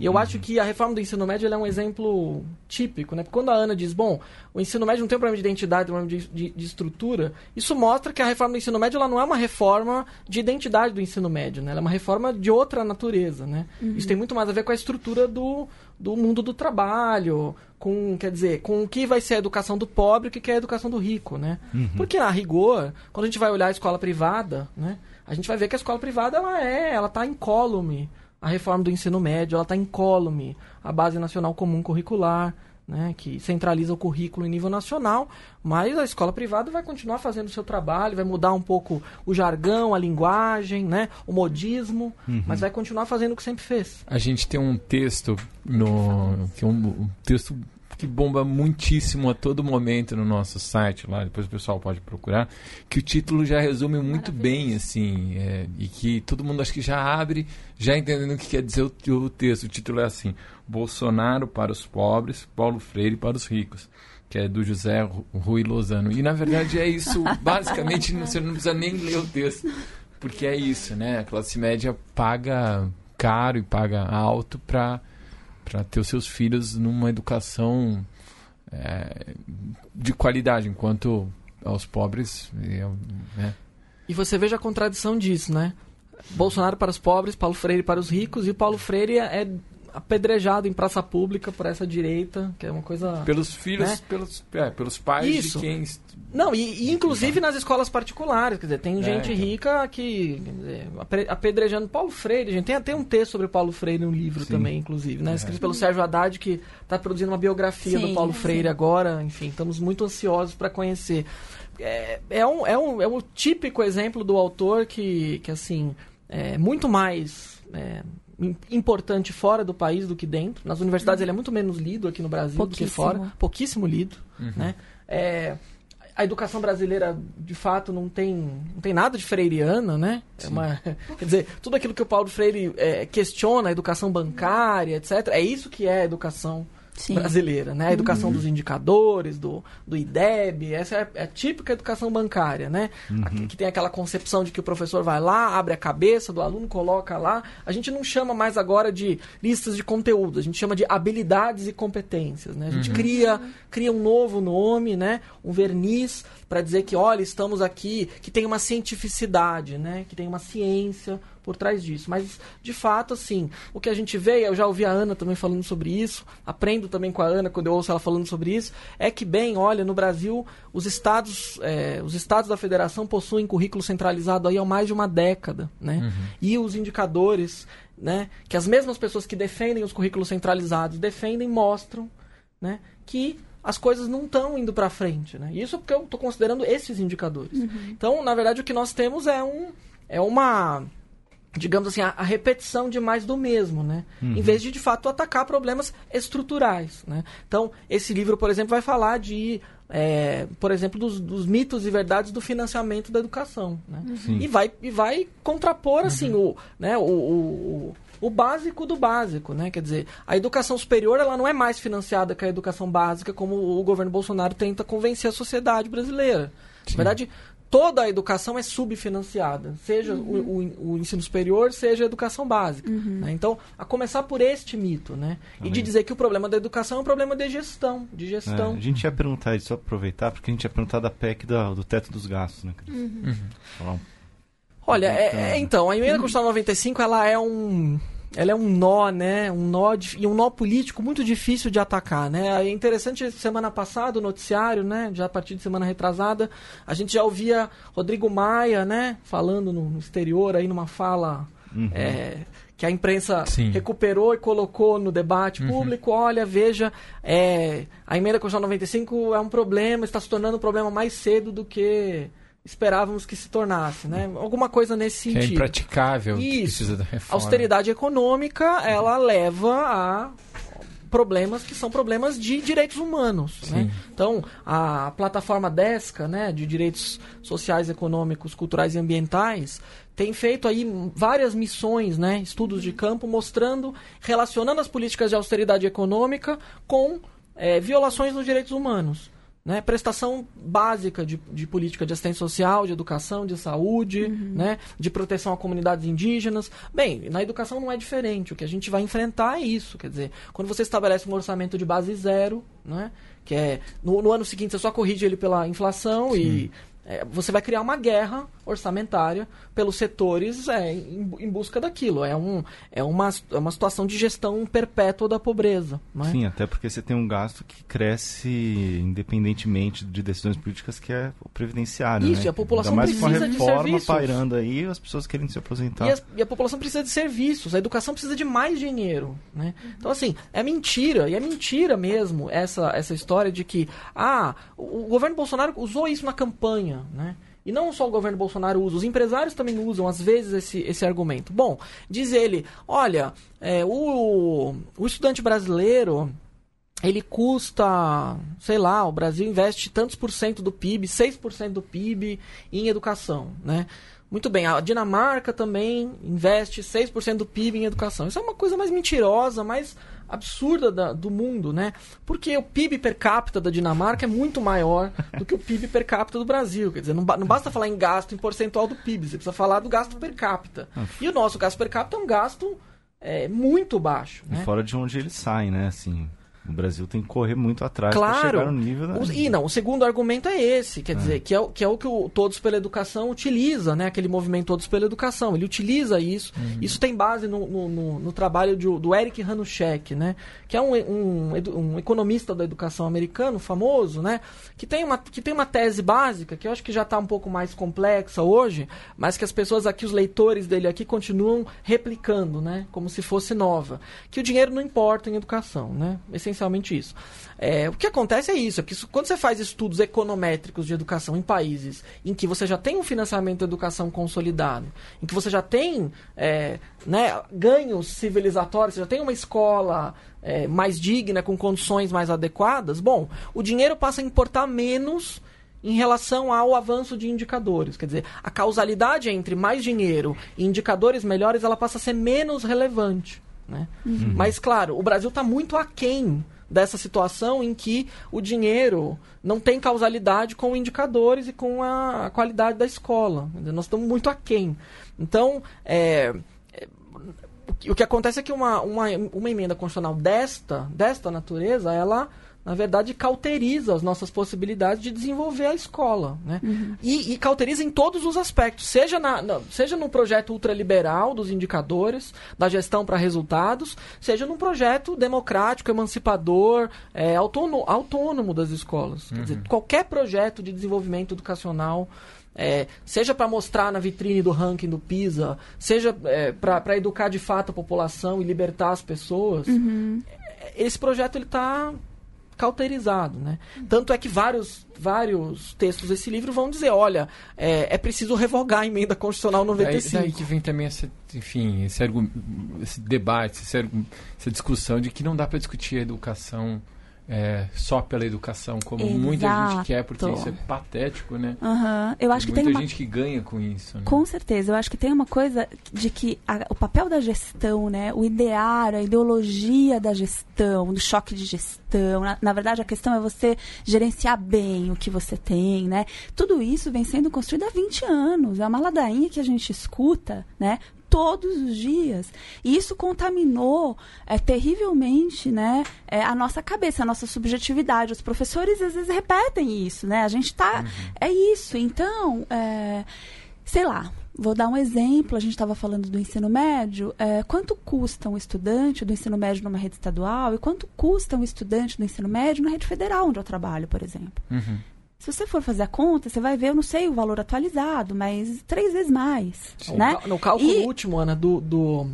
E eu acho que a reforma do ensino médio é um exemplo típico, né? Porque quando a Ana diz, bom, o ensino médio não tem problema de identidade, tem problema de estrutura, isso mostra que a reforma do ensino médio ela não é uma reforma de identidade do ensino médio, né? Ela é uma reforma de outra natureza, né? Isso tem muito mais a ver com a estrutura do mundo do trabalho, com o que vai ser a educação do pobre e o que é a educação do rico, né? Porque, a rigor, quando a gente vai olhar a escola privada, né, a gente vai ver que a escola privada ela está incólume. A reforma do ensino médio, ela está incólume. A Base Nacional Comum Curricular, né, que centraliza o currículo em nível nacional, mas a escola privada vai continuar fazendo o seu trabalho, vai mudar um pouco o jargão, a linguagem, né, o modismo, mas vai continuar fazendo o que sempre fez. A gente tem um texto, que é um texto que bomba muitíssimo a todo momento no nosso site, lá depois o pessoal pode procurar, que o título já resume muito bem, assim, e que todo mundo acho que já abre, já entendendo o que quer dizer o texto. O título é assim, Bolsonaro para os pobres, Paulo Freire para os ricos, que é do José Rui Lozano. E, na verdade, é isso, basicamente, você não precisa nem ler o texto, porque é isso, né? A classe média paga caro e paga alto para ter os seus filhos numa educação de qualidade, enquanto aos pobres... E você veja a contradição disso, né? Bolsonaro para os pobres, Paulo Freire para os ricos, e Paulo Freire é apedrejado em praça pública por essa direita, que é uma coisa... Pelos filhos, né? pelos pais isso. de quem... Não, e inclusive nas escolas particulares, quer dizer, tem gente rica que... Dizer, apedrejando Paulo Freire, gente, tem até um texto sobre Paulo Freire no livro também, inclusive, né? Escrito pelo Sérgio Haddad, que está produzindo uma biografia do Paulo Freire agora, enfim, estamos muito ansiosos para conhecer. É um típico exemplo do autor que assim, é muito mais... importante fora do país do que dentro. Nas universidades ele é muito menos lido aqui no Brasil do que fora. Pouquíssimo lido. Né? A educação brasileira, de fato, não tem nada de freiriana, né? Quer dizer, tudo aquilo que o Paulo Freire questiona, a educação bancária, etc., é isso que é a educação brasileira, né? A educação dos indicadores, do IDEB, essa é a típica educação bancária, né? Que tem aquela concepção de que o professor vai lá, abre a cabeça do aluno, coloca lá. A gente não chama mais agora de listas de conteúdo, a gente chama de habilidades e competências, né? A gente cria um novo nome, né? Um verniz para dizer que, olha, estamos aqui, que tem uma cientificidade, né? Que tem uma ciência por trás disso. Mas, de fato, assim, o que a gente vê, eu já ouvi a Ana também falando sobre isso, aprendo também com a Ana quando eu ouço ela falando sobre isso, é que, bem, olha, no Brasil, os estados da federação possuem currículo centralizado aí há mais de uma década, né? E os indicadores, né, que as mesmas pessoas que defendem os currículos centralizados defendem, mostram, né, que as coisas não estão indo para frente, né? Isso é porque eu estou considerando esses indicadores. Então, na verdade, o que nós temos é uma... digamos assim, a repetição de mais do mesmo, né? Em vez de fato, atacar problemas estruturais, né? Então, esse livro, por exemplo, vai falar de... por exemplo, dos mitos e verdades do financiamento da educação, né? E vai contrapor, assim, o básico do básico, né? Quer dizer, a educação superior, ela não é mais financiada que a educação básica, como o governo Bolsonaro tenta convencer a sociedade brasileira. Na verdade... toda a educação é subfinanciada, seja o ensino superior, seja a educação básica. Né? Então, a começar por este mito, né? E de dizer que o problema da educação é um problema de gestão. A gente ia perguntar, só aproveitar, porque a gente ia perguntar da PEC do teto dos gastos, né, Cris? Olha, então, a Emenda Constitucional 95, ela é um nó, né? Um nó político muito difícil de atacar, né? É interessante, semana passada, o noticiário, né? Já a partir de semana retrasada, a gente já ouvia Rodrigo Maia, né? Falando no exterior, aí numa fala que a imprensa recuperou e colocou no debate público. Olha, veja, a Emenda Constitucional 95 é um problema, está se tornando um problema mais cedo do que... esperávamos que se tornasse, né? Alguma coisa nesse sentido. É impraticável. Isso. Que precisa da reforma. A austeridade econômica, ela leva a problemas que são problemas de direitos humanos, né? Então, a plataforma DESCA, né, de direitos sociais, econômicos, culturais e ambientais, tem feito aí várias missões, né, estudos de campo, relacionando as políticas de austeridade econômica com violações dos direitos humanos. Né? Prestação básica de política de assistência social, de educação, de saúde, né? De proteção a comunidades indígenas. Bem, na educação não é diferente. O que a gente vai enfrentar é isso. Quer dizer, quando você estabelece um orçamento de base zero, né? Que é no ano seguinte você só corrige ele pela inflação e você vai criar uma guerra orçamentária pelos setores em busca daquilo. É uma situação de gestão perpétua da pobreza. Não é? Sim, até porque você tem um gasto que cresce independentemente de decisões políticas, que é o previdenciário. Isso, né? E a população precisa de serviços. Ainda mais com a reforma pairando aí, as pessoas querem se aposentar. E a população precisa de serviços, a educação precisa de mais dinheiro. Né? Então, assim, é mentira mesmo essa história de que o governo Bolsonaro usou isso na campanha. Né? E não só o governo Bolsonaro usa, os empresários também usam, às vezes, esse argumento. Bom, diz ele, olha, o estudante brasileiro, ele custa, sei lá, o Brasil investe tantos por cento do PIB, 6% do PIB em educação, né? Muito bem, a Dinamarca também investe 6% do PIB em educação. Isso é uma coisa mais mentirosa, mais absurda do mundo, né? Porque o PIB per capita da Dinamarca é muito maior do que o PIB per capita do Brasil. Quer dizer, não basta falar em gasto, em percentual do PIB, você precisa falar do gasto per capita. E o nosso gasto per capita é um gasto muito baixo. Né? E fora de onde eles saem, né? Assim... O Brasil tem que correr muito atrás, claro, para chegar no nível... Né? E não, o segundo argumento é esse, quer dizer, que é o que o Todos pela Educação utiliza, né? Aquele movimento Todos pela Educação, ele utiliza isso. Isso tem base no trabalho do Eric Hanuschek, né? Que é um economista da educação americano, famoso, né? Que tem uma tese básica, que eu acho que já está um pouco mais complexa hoje, mas que as pessoas aqui, os leitores dele aqui, continuam replicando, né? Como se fosse nova. Que o dinheiro não importa em educação, né? Essencialmente isso. O que acontece é isso, quando você faz estudos econométricos de educação em países em que você já tem um financiamento da educação consolidado, em que você já tem ganhos civilizatórios, você já tem uma escola mais digna, com condições mais adequadas, bom, o dinheiro passa a importar menos em relação ao avanço de indicadores. Quer dizer, a causalidade entre mais dinheiro e indicadores melhores, ela passa a ser menos relevante. Né? Uhum. Mas, claro, o Brasil está muito aquém dessa situação em que o dinheiro não tem causalidade com indicadores e com a qualidade da escola. Nós estamos muito aquém. Então, o que acontece é que uma emenda constitucional desta natureza, ela, na verdade, cauteriza as nossas possibilidades de desenvolver a escola. Né? Uhum. E cauteriza em todos os aspectos, seja no projeto ultraliberal dos indicadores, da gestão para resultados, seja num projeto democrático, emancipador, autônomo das escolas. Uhum. Quer dizer, qualquer projeto de desenvolvimento educacional, seja para mostrar na vitrine do ranking do PISA, seja para educar de fato a população e libertar as pessoas, uhum. Esse projeto está... cauterizado, né? Tanto é que vários textos desse livro vão dizer, olha, é preciso revogar a emenda constitucional 95. Daí que vem também esse debate, essa discussão de que não dá para discutir a educação só pela educação, como Exato. Muita gente quer, porque isso é patético, né? Uhum. Eu acho que tem muita gente que ganha com isso. Né? Com certeza, eu acho que tem uma coisa de que o papel da gestão, né? O idear, a ideologia da gestão, do choque de gestão, na verdade a questão é você gerenciar bem o que você tem, né? Tudo isso vem sendo construído há 20 anos, é uma ladainha que a gente escuta, né? Todos os dias. E isso contaminou terrivelmente, né, a nossa cabeça, a nossa subjetividade. Os professores às vezes repetem isso, né? A gente tá... Uhum. É isso. Então, sei lá, vou dar um exemplo. A gente estava falando do ensino médio. Quanto custa um estudante do ensino médio numa rede estadual e quanto custa um estudante do ensino médio na rede federal, onde eu trabalho, por exemplo? Uhum. Se você for fazer a conta, você vai ver, eu não sei o valor atualizado, mas 3 vezes mais. Sim, né? No cálculo último, Ana,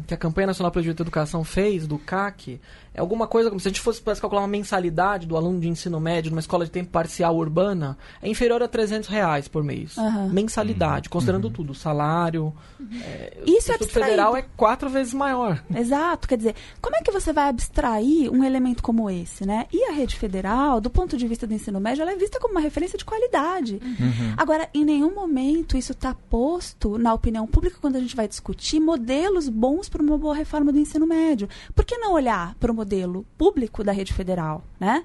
que a Campanha Nacional pelo Direito à Educação fez, do CAC, é alguma coisa como se a gente fosse calcular uma mensalidade do aluno de ensino médio numa escola de tempo parcial urbana, é inferior a R$300 por mês. Uhum. Mensalidade, considerando tudo, salário. Uhum. Isso o Instituto Federal é 4 vezes maior. Exato, quer dizer, como é que você vai abstrair um elemento como esse, né? E a rede federal, do ponto de vista do ensino médio, ela é vista como uma referência de qualidade. Uhum. Agora, em nenhum momento isso está posto na opinião pública quando a gente vai discutir modelos bons para uma boa reforma do ensino médio. Por que não olhar para modelo público da rede federal, né?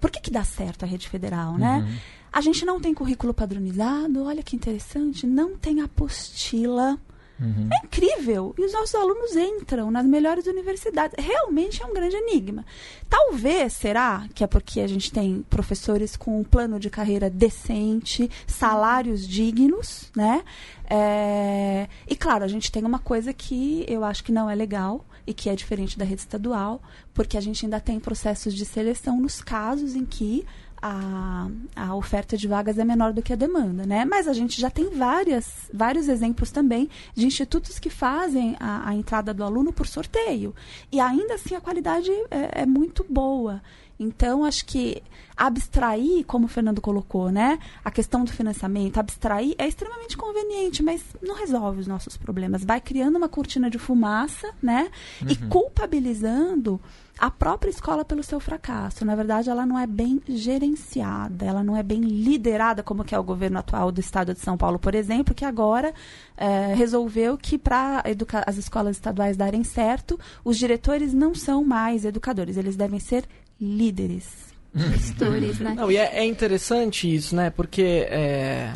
Por que dá certo a rede federal, né? Uhum. A gente não tem currículo padronizado, olha que interessante, não tem apostila. Uhum. É incrível. E os nossos alunos entram nas melhores universidades. Realmente é um grande enigma. Talvez, será que é porque a gente tem professores com um plano de carreira decente, salários dignos, né? E claro, a gente tem uma coisa que eu acho que não é legal e que é diferente da rede estadual, porque a gente ainda tem processos de seleção nos casos em que a oferta de vagas é menor do que a demanda, né? Mas a gente já tem vários exemplos também de institutos que fazem a entrada do aluno por sorteio. E ainda assim a qualidade é muito boa. Então, acho que abstrair, como o Fernando colocou, né? A questão do financiamento, abstrair é extremamente conveniente, mas não resolve os nossos problemas. Vai criando uma cortina de fumaça, né? Uhum. E culpabilizando a própria escola pelo seu fracasso. Na verdade, ela não é bem gerenciada, ela não é bem liderada, como que é o governo atual do Estado de São Paulo, por exemplo, que agora resolveu que para as escolas estaduais darem certo, os diretores não são mais educadores, eles devem ser líderes. gestores, né? Não, e é interessante isso, né? Porque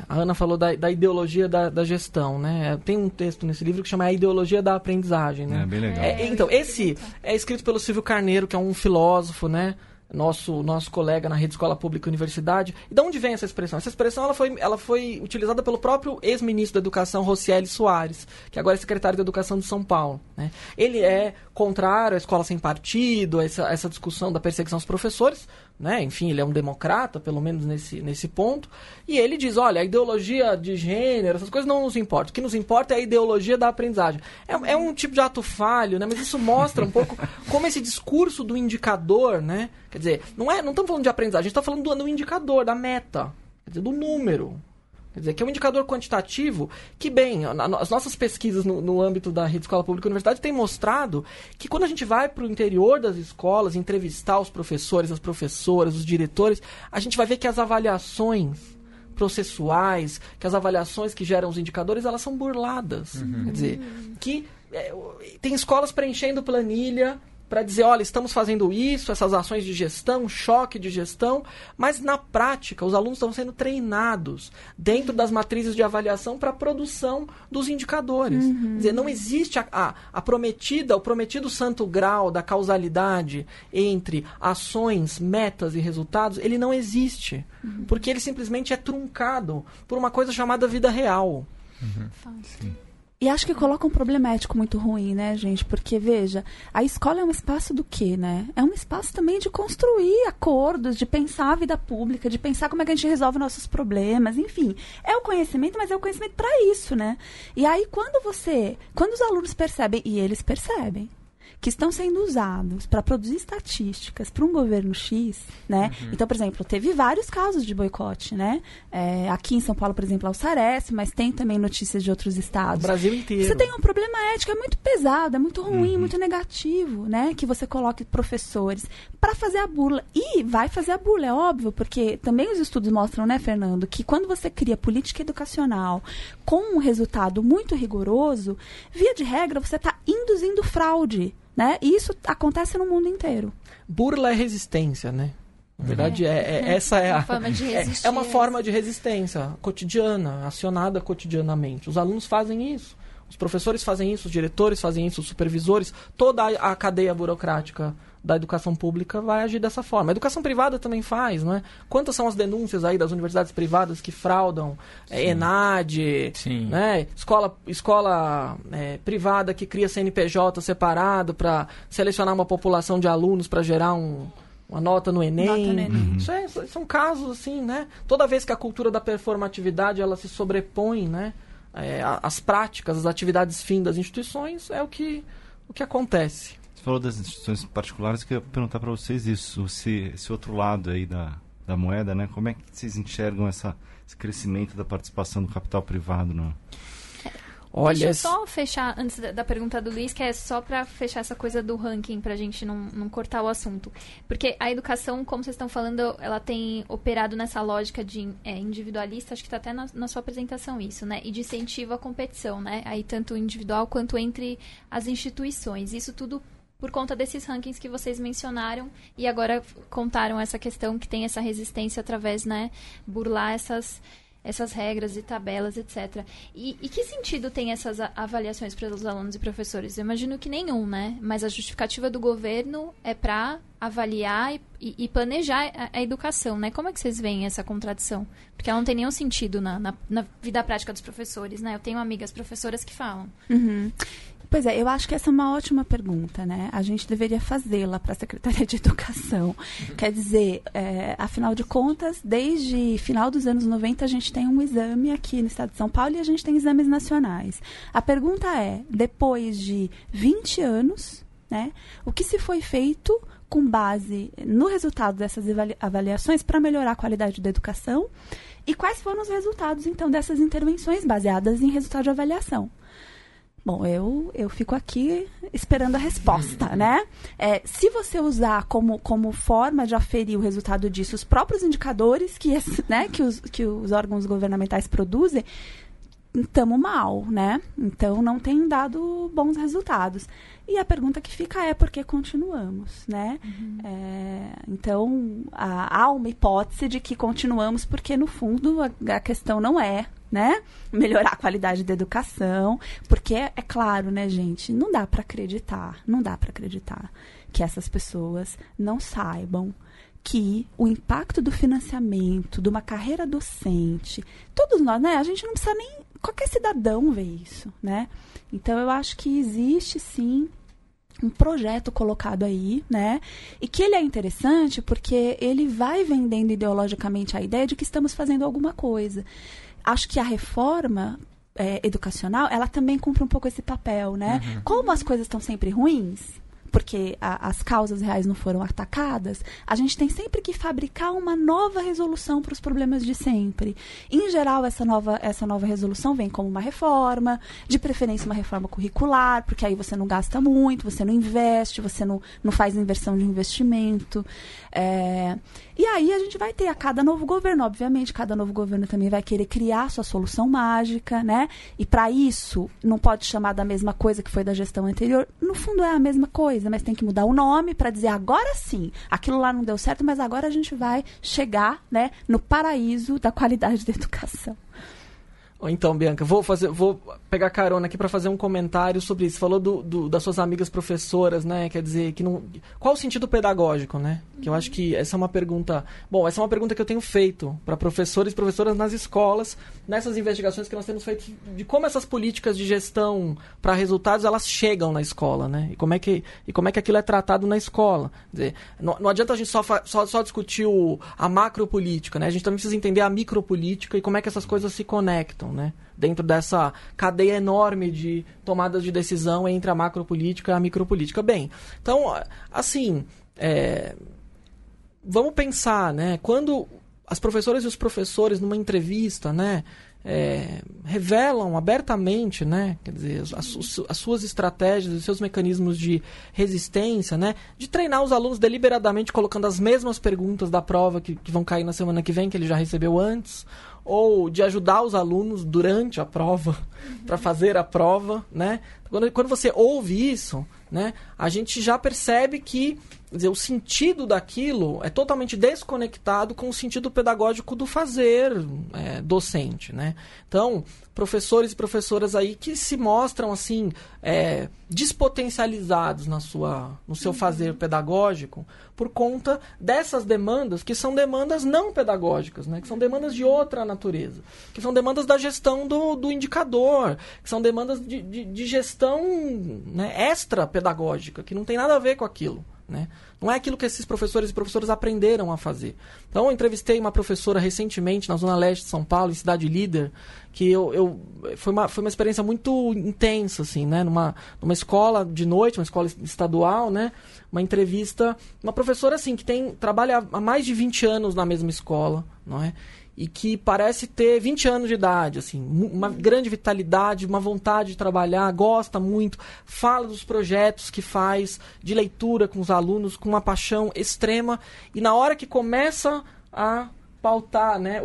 a Ana falou da ideologia da gestão, né? Tem um texto nesse livro que chama A Ideologia da Aprendizagem, né? É bem legal. Então, esse é escrito pelo Silvio Carneiro, que é um filósofo, né? Nosso colega na Rede Escola Pública e Universidade. E de onde vem essa expressão? Essa expressão ela foi utilizada pelo próprio ex-ministro da Educação, Rocieli Soares, que agora é secretário da Educação de São Paulo, né? Ele é contrário à Escola Sem Partido, essa discussão da perseguição aos professores, né? Enfim, ele é um democrata, pelo menos nesse ponto. E ele diz, olha, a ideologia de gênero, essas coisas não nos importam. O que nos importa é a ideologia da aprendizagem. É um tipo de ato falho, né? Mas isso mostra um pouco como esse discurso do indicador, né? Quer dizer, não estamos falando de aprendizagem, a gente está falando do indicador, da meta, quer dizer, do número. Quer dizer, que é um indicador quantitativo que, bem, as nossas pesquisas no âmbito da Rede Escola Pública e Universidade têm mostrado que quando a gente vai para o interior das escolas entrevistar os professores, as professoras, os diretores, a gente vai ver que as avaliações processuais, que as avaliações que geram os indicadores, elas são burladas. Uhum. Quer dizer, que tem escolas preenchendo planilha para dizer, olha, estamos fazendo isso, essas ações de gestão, choque de gestão, mas na prática os alunos estão sendo treinados dentro das matrizes de avaliação para a produção dos indicadores. Uhum. Quer dizer, não existe o prometido santo grau da causalidade entre ações, metas e resultados, ele não existe, uhum, porque ele simplesmente é truncado por uma coisa chamada vida real. Uhum. Sim. E acho que coloca um problema ético muito ruim, né, gente? Porque, veja, a escola é um espaço do quê, né? É um espaço também de construir acordos, de pensar a vida pública, de pensar como é que a gente resolve nossos problemas, enfim. É o conhecimento, mas é o conhecimento para isso, né? E aí, quando os alunos percebem, e eles percebem, que estão sendo usados para produzir estatísticas para um governo X, né? Uhum. Então, por exemplo, teve vários casos de boicote, né? Aqui em São Paulo, por exemplo, ao Sarece, mas tem também notícias de outros estados. O Brasil inteiro. Você tem um problema ético, é muito pesado, é muito ruim, uhum, muito negativo, né? Que você coloque professores para fazer a burla. E vai fazer a burla, é óbvio, porque também os estudos mostram, né, Fernando, que quando você cria política educacional com um resultado muito rigoroso, via de regra, você está induzindo fraude. Né? E isso acontece no mundo inteiro. Burla é resistência, né? Na verdade, essa é a forma de resistência. É uma forma de resistência cotidiana, acionada cotidianamente. Os alunos fazem isso, os professores fazem isso, os diretores fazem isso, os supervisores, toda a cadeia burocrática da educação pública vai agir dessa forma. A educação privada também faz, não é? Quantas são as denúncias aí das universidades privadas que fraudam, ENAD, né? escola privada que cria CNPJ separado para selecionar uma população de alunos para gerar uma nota no Enem. Uhum. São casos assim, né? Toda vez que a cultura da performatividade ela se sobrepõe, né? As práticas, as atividades fim das instituições é o que acontece. Você falou das instituições particulares, eu queria perguntar para vocês isso, se esse outro lado aí da moeda, né? Como é que vocês enxergam esse crescimento da participação do capital privado? No... Olha, deixa eu só fechar, antes da pergunta do Luiz, que é só para fechar essa coisa do ranking, para a gente não cortar o assunto. Porque a educação, como vocês estão falando, ela tem operado nessa lógica de individualista, acho que está até na sua apresentação isso, né? E de incentivo à competição, né? Aí tanto individual quanto entre as instituições. Isso tudo por conta desses rankings que vocês mencionaram e agora contaram essa questão que tem essa resistência através, né, burlar essas regras e tabelas, etc. E que sentido tem essas avaliações para os alunos e professores? Eu imagino que nenhum, né? Mas a justificativa do governo é para avaliar e planejar a educação, né? Como é que vocês veem essa contradição? Porque ela não tem nenhum sentido na vida prática dos professores, né? Eu tenho amigas professoras que falam. Uhum. Pois é, eu acho que essa é uma ótima pergunta, né? A gente deveria fazê-la para a Secretaria de Educação. Quer dizer, afinal de contas, desde final dos anos 90, a gente tem um exame aqui no Estado de São Paulo e a gente tem exames nacionais. A pergunta é, depois de 20 anos, né, o que se foi feito com base no resultado dessas avaliações para melhorar a qualidade da educação? E quais foram os resultados, então, dessas intervenções baseadas em resultado de avaliação? Bom, eu fico aqui esperando a resposta, né? Se você usar como forma de aferir o resultado disso os próprios indicadores que os órgãos governamentais produzem, estamos mal, né? Então, não tem dado bons resultados. E a pergunta que fica é por que continuamos, né? Uhum. Então, há uma hipótese de que continuamos porque, no fundo, a questão não é, né, melhorar a qualidade da educação, porque, é claro, né, gente, não dá para acreditar que essas pessoas não saibam que o impacto do financiamento, de uma carreira docente, todos nós, né, a gente não precisa nem, qualquer cidadão vê isso, né? Então, eu acho que existe, sim, um projeto colocado aí, né? E que ele é interessante porque ele vai vendendo ideologicamente a ideia de que estamos fazendo alguma coisa. Acho que a reforma educacional, ela também cumpre um pouco esse papel, né? Uhum. Como as coisas estão sempre ruins, porque as causas reais não foram atacadas, a gente tem sempre que fabricar uma nova resolução para os problemas de sempre. Em geral, essa nova resolução vem como uma reforma, de preferência uma reforma curricular, porque aí você não gasta muito, você não investe, você não faz inversão de investimento. E aí a gente vai ter a cada novo governo, obviamente, cada novo governo também vai querer criar sua solução mágica, né? E para isso, não pode chamar da mesma coisa que foi da gestão anterior. No fundo, é a mesma coisa, mas tem que mudar o nome para dizer agora sim, aquilo lá não deu certo, mas agora a gente vai chegar, né, no paraíso da qualidade da educação. Então, Bianca, vou pegar carona aqui para fazer um comentário sobre isso. Você falou das suas amigas professoras, né? Quer dizer, que não, qual o sentido pedagógico, né? Que eu acho que essa é uma pergunta... Bom, essa é uma pergunta que eu tenho feito para professores e professoras nas escolas, nessas investigações que nós temos feito, de como essas políticas de gestão para resultados, elas chegam na escola, né? E como é que aquilo é tratado na escola. Quer dizer, não adianta a gente só discutir a macropolítica, né? A gente também precisa entender a micropolítica e como é que essas coisas se conectam, né? Dentro dessa cadeia enorme de tomadas de decisão entre a macropolítica e a micropolítica. Bem, então, assim, vamos pensar, né? Quando as professoras e os professores, numa entrevista, né, revelam abertamente, né, quer dizer, as suas estratégias, os seus mecanismos de resistência, né, de treinar os alunos deliberadamente colocando as mesmas perguntas da prova que vão cair na semana que vem, que ele já recebeu antes, ou de ajudar os alunos durante a prova, para fazer a prova, né? Quando você ouve isso, né, a gente já percebe que, quer dizer, o sentido daquilo é totalmente desconectado com o sentido pedagógico do fazer docente, né? Então, professores e professoras aí que se mostram, assim, despotencializados no seu fazer pedagógico por conta dessas demandas, que são demandas não pedagógicas, né? Que são demandas de outra natureza, que são demandas da gestão do indicador, que são demandas de gestão, né, extra-pedagógica, que não tem nada a ver com aquilo, né? Não é aquilo que esses professores e professoras aprenderam a fazer. Então, eu entrevistei uma professora recentemente na Zona Leste de São Paulo, em Cidade Líder, que foi uma experiência muito intensa, assim, né? Numa escola de noite, uma escola estadual, né? Uma entrevista, uma professora, assim, que trabalha há mais de 20 anos na mesma escola, não é? E que parece ter 20 anos de idade, assim, uma grande vitalidade, uma vontade de trabalhar, gosta muito, fala dos projetos que faz de leitura com os alunos, com uma paixão extrema. E na hora que começa a pautar, né,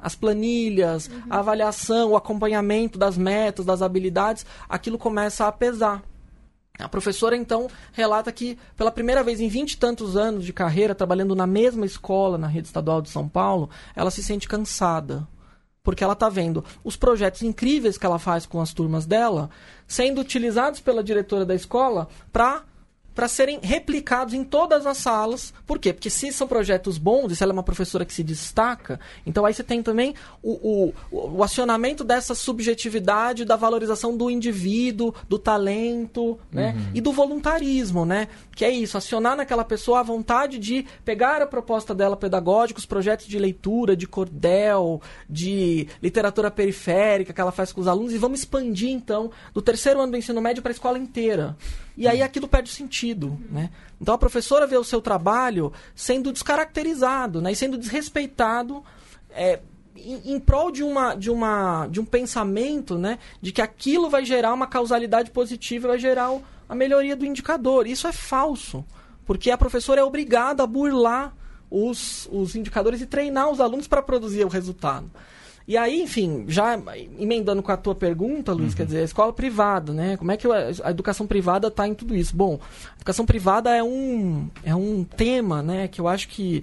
as planilhas, uhum, a avaliação, o acompanhamento das metas, das habilidades, aquilo começa a pesar. A professora, então, relata que, pela primeira vez em 20 e tantos anos de carreira, trabalhando na mesma escola, na rede estadual de São Paulo, ela se sente cansada, porque ela está vendo os projetos incríveis que ela faz com as turmas dela sendo utilizados pela diretora da escola para serem replicados em todas as salas. Por quê? Porque se são projetos bons, e se ela é uma professora que se destaca, então aí você tem também o acionamento dessa subjetividade, da valorização do indivíduo, do talento, né? Uhum. E do voluntarismo, né? Que é isso, acionar naquela pessoa a vontade de pegar a proposta dela pedagógica, os projetos de leitura, de cordel, de literatura periférica que ela faz com os alunos, e vamos expandir, então, do terceiro ano do ensino médio para a escola inteira. E aí aquilo perde sentido, né? Então a professora vê o seu trabalho sendo descaracterizado, né? E sendo desrespeitado em prol de um pensamento, né, de que aquilo vai gerar uma causalidade positiva, vai gerar a melhoria do indicador. Isso é falso, porque a professora é obrigada a burlar os indicadores e treinar os alunos para produzir o resultado. E aí, enfim, já emendando com a tua pergunta, Luiz, quer dizer, a escola privada, né? Como é que a educação privada está em tudo isso? Bom, a educação privada é um tema, né, que eu acho que...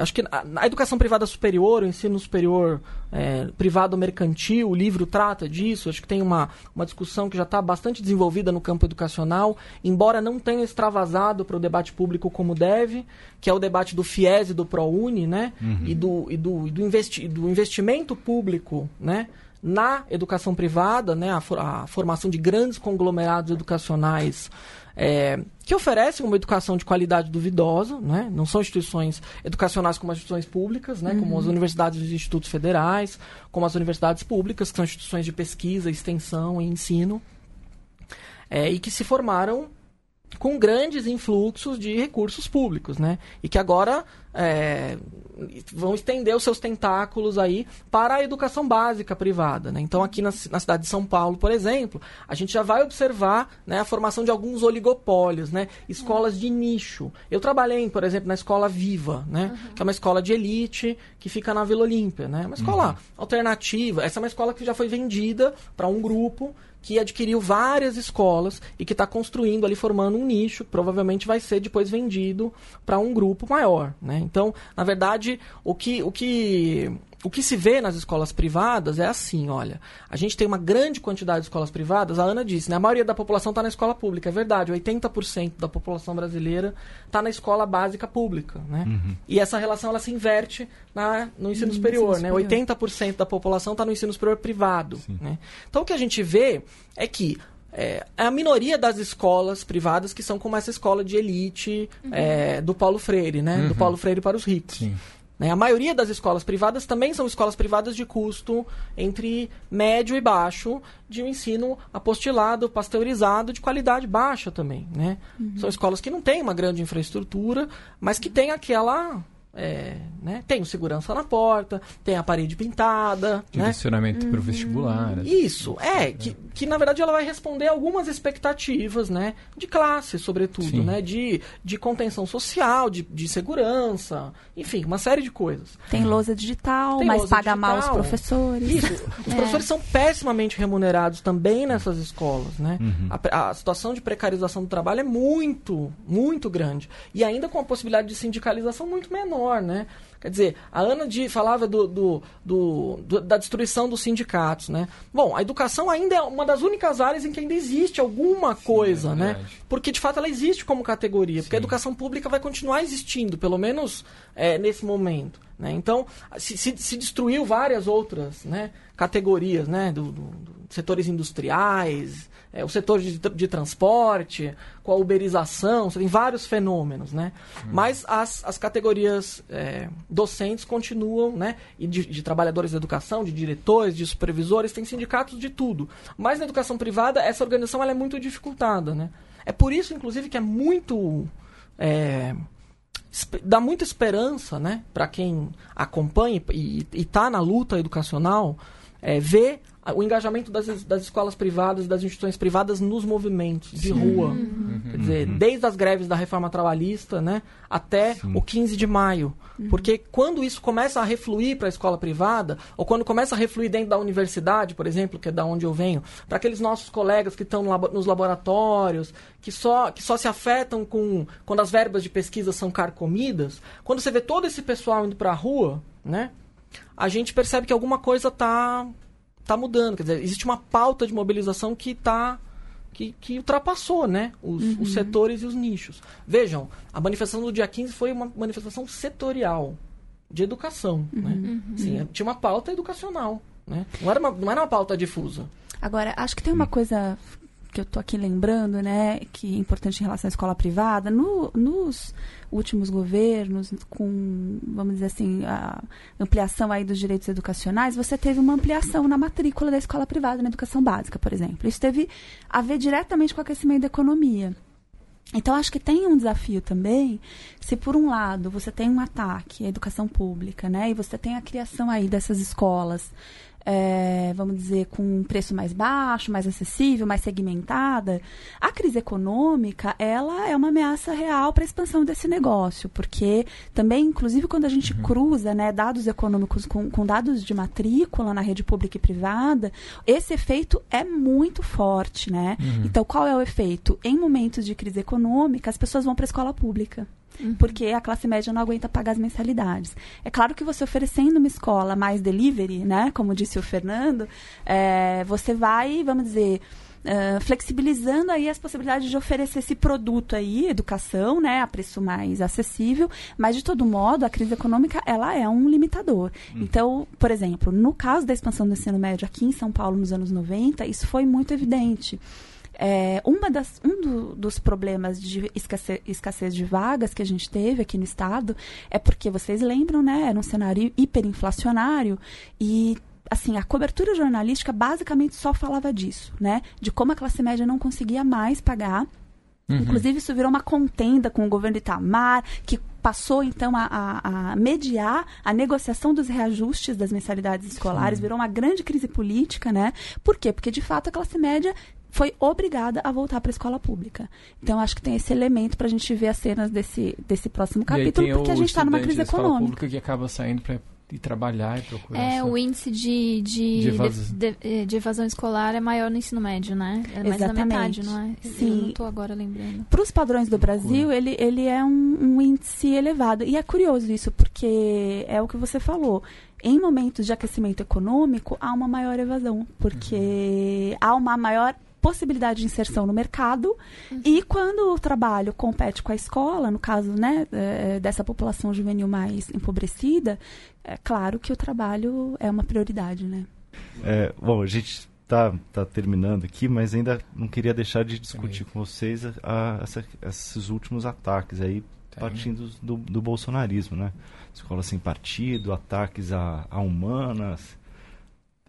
acho que a educação privada superior, o ensino superior privado mercantil, o livro trata disso. Acho que tem uma discussão que já está bastante desenvolvida no campo educacional, embora não tenha extravasado para o debate público como deve, que é o debate do FIES e do ProUni, né? E do investimento público, né? Na educação privada, né? A formação de grandes conglomerados educacionais que oferecem uma educação de qualidade duvidosa, né? Não são instituições educacionais como as instituições públicas, né? Como as universidades e os institutos federais, como as universidades públicas, que são instituições de pesquisa, extensão e ensino, e que se formaram com grandes influxos de recursos públicos, né? E que agora vão estender os seus tentáculos aí para a educação básica privada, né? Então, aqui na cidade de São Paulo, por exemplo, a gente já vai observar, né, a formação de alguns oligopólios, né? Escolas de nicho. Eu trabalhei, por exemplo, na Escola Viva, né? Que é uma escola de elite que fica na Vila Olímpia, né? Uma escola alternativa. Essa é uma escola que já foi vendida para um grupo que adquiriu várias escolas e que está construindo ali, formando um nicho, provavelmente vai ser depois vendido para um grupo maior, né? Então, na verdade, o que se vê nas escolas privadas é assim, olha, a gente tem uma grande quantidade de escolas privadas, a Ana disse, né? A maioria da população está na escola pública, é verdade, 80% da população brasileira está na escola básica pública, né? E essa relação, ela se inverte no ensino superior, né? 80% da população está no ensino superior privado, né? Então, o que a gente vê é que a minoria das escolas privadas que são como essa escola de elite do Paulo Freire, né? Do Paulo Freire para os ricos. Sim. A maioria das escolas privadas também são escolas privadas de custo entre médio e baixo, de um ensino apostilado, pasteurizado, de qualidade baixa também, né? São escolas que não têm uma grande infraestrutura, mas que têm aquela... né? Tem o segurança na porta, tem a parede pintada, direcionamento, né? Para o vestibular, né? Isso, que na verdade ela vai responder a algumas expectativas, né? De classe, sobretudo, né? De contenção social, de segurança, enfim, uma série de coisas. Tem lousa digital, mas paga mal os professores. Isso, os professores são pessimamente remunerados também nessas escolas, né? A situação de precarização do trabalho é muito, muito grande, e ainda com a possibilidade de sindicalização muito menor, né? Quer dizer, a Ana falava da destruição dos sindicatos, né? Bom, a educação ainda é uma das únicas áreas em que ainda existe alguma coisa, né? Porque, de fato, ela existe como categoria, porque a educação pública vai continuar existindo, pelo menos nesse momento, né? Então, se destruiu várias outras, né, categorias, né? Setores industriais, o setor de transporte, com a uberização, você tem vários fenômenos, né? Mas as categorias docentes continuam, né? E de trabalhadores da educação, de diretores, de supervisores, tem sindicatos de tudo. Mas na educação privada, essa organização ela é muito dificultada, né? É por isso, inclusive, que é muito... dá muita esperança, né? Para quem acompanha e está na luta educacional, ver o engajamento das escolas privadas e das instituições privadas nos movimentos de rua. Quer dizer, desde as greves da reforma trabalhista, né, até o 15 de maio. Porque quando isso começa a refluir para a escola privada, ou quando começa a refluir dentro da universidade, por exemplo, que é da onde eu venho, para aqueles nossos colegas que estão nos laboratórios, que só se afetam quando as verbas de pesquisa são carcomidas, quando você vê todo esse pessoal indo para a rua, né, a gente percebe que alguma coisa está mudando, quer dizer, existe uma pauta de mobilização que ultrapassou, né, os setores e os nichos. Vejam, a manifestação do dia 15 foi uma manifestação setorial de educação, né? Sim, tinha uma pauta educacional, né? Não era uma pauta difusa. Agora, acho que tem uma coisa que eu estou aqui lembrando, né, que é importante em relação à escola privada. Nos últimos governos, com, vamos dizer assim, a ampliação aí dos direitos educacionais, você teve uma ampliação na matrícula da escola privada, na educação básica, por exemplo. Isso teve a ver diretamente com o aquecimento da economia. Então, acho que tem um desafio também, se por um lado você tem um ataque à educação pública, né, e você tem a criação aí dessas escolas vamos dizer, com um preço mais baixo, mais acessível, mais segmentada, a crise econômica, ela é uma ameaça real para a expansão desse negócio, porque também, inclusive, quando a gente cruza, né, dados econômicos com dados de matrícula na rede pública e privada, esse efeito é muito forte, né? Então, qual é o efeito? Em momentos de crise econômica, as pessoas vão para a escola pública, porque a classe média não aguenta pagar as mensalidades. É claro que você oferecendo uma escola mais delivery, né, como disse o Fernando, você vai, vamos dizer, flexibilizando aí as possibilidades de oferecer esse produto aí, educação, né, a preço mais acessível, mas de todo modo a crise econômica, ela é um limitador. Então, por exemplo, no caso da expansão do ensino médio aqui em São Paulo nos anos 90, isso foi muito evidente. Um dos problemas de escassez de vagas que a gente teve aqui no Estado é porque, vocês lembram, né, era um cenário hiperinflacionário e, assim, a cobertura jornalística basicamente só falava disso, né, de como a classe média não conseguia mais pagar. Inclusive, isso virou uma contenda com o governo de Itamar, que passou, então, a mediar a negociação dos reajustes das mensalidades escolares. Virou uma grande crise política, né? Por quê? Porque, de fato, a classe média foi obrigada a voltar para a escola pública. Então, acho que tem esse elemento para a gente ver as cenas desse próximo capítulo, porque a gente está numa crise econômica. Escola pública que acaba saindo para ir trabalhar e procurar. O índice de evasão escolar é maior no ensino médio, né? É mais da metade, não é? Sim. Eu não estou agora lembrando. Para os padrões do Brasil, ele é um índice elevado. E é curioso isso, porque é o que você falou. Em momentos de aquecimento econômico, há uma maior evasão, porque há uma maior possibilidade de inserção no mercado, e quando o trabalho compete com a escola, no caso, né, dessa população juvenil mais empobrecida, é claro que o trabalho é uma prioridade, né? Bom, a gente está terminando aqui, mas ainda não queria deixar de discutir com vocês esses últimos ataques aí, partindo do bolsonarismo, né? Escola sem partido, ataques a humanas,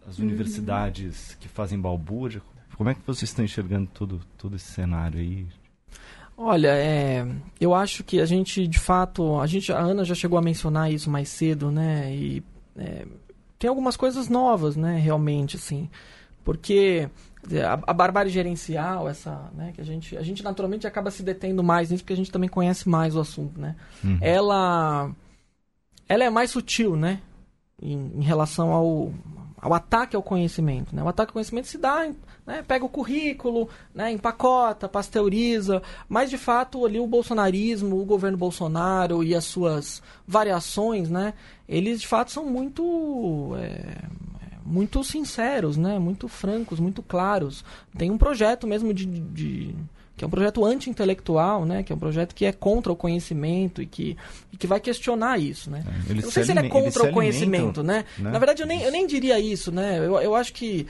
as universidades que fazem balbúrdia. Como é que vocês estão enxergando todo esse cenário aí? Olha, eu acho que a gente, de fato... A Ana já chegou a mencionar isso mais cedo, né? E tem algumas coisas novas, né? Realmente, assim. Porque a barbárie gerencial, essa, né? Que a gente naturalmente acaba se detendo mais nisso, porque a gente também conhece mais o assunto, né? Ela é mais sutil, né? Em relação ao ataque ao conhecimento, né? O ataque ao conhecimento se dá, né? Pega o currículo, né? Empacota, pasteuriza, mas de fato ali o bolsonarismo, o governo Bolsonaro e as suas variações, né? Eles de fato são muito, muito sinceros, né? Muito francos, muito claros. Tem um projeto mesmo que é um projeto anti-intelectual, né? Que é um projeto que é contra o conhecimento e que vai questionar isso, né? Eu não sei se ele é contra o conhecimento, né? Na verdade, eu nem diria isso, né? Eu acho que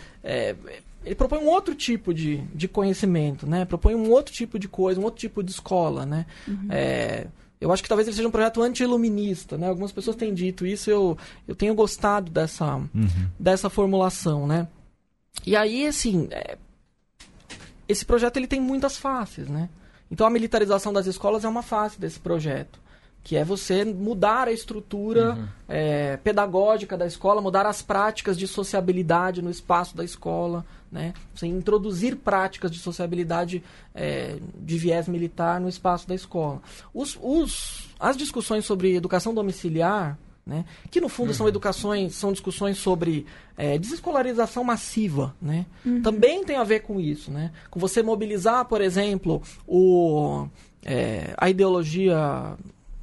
ele propõe um outro tipo de conhecimento, né? Propõe um outro tipo de coisa, um outro tipo de escola, né? Eu acho que talvez ele seja um projeto anti-iluminista, né? Algumas pessoas têm dito isso, eu tenho gostado dessa formulação, né? E aí, assim... Esse projeto ele tem muitas faces, né? Então, a militarização das escolas é uma face desse projeto, que é você mudar a estrutura pedagógica da escola, mudar as práticas de sociabilidade no espaço da escola, né? Você introduzir práticas de sociabilidade de viés militar no espaço da escola. As discussões sobre educação domiciliar, né? Que no fundo são discussões sobre desescolarização massiva, né? Também tem a ver com isso, né? Com você mobilizar, por exemplo, a ideologia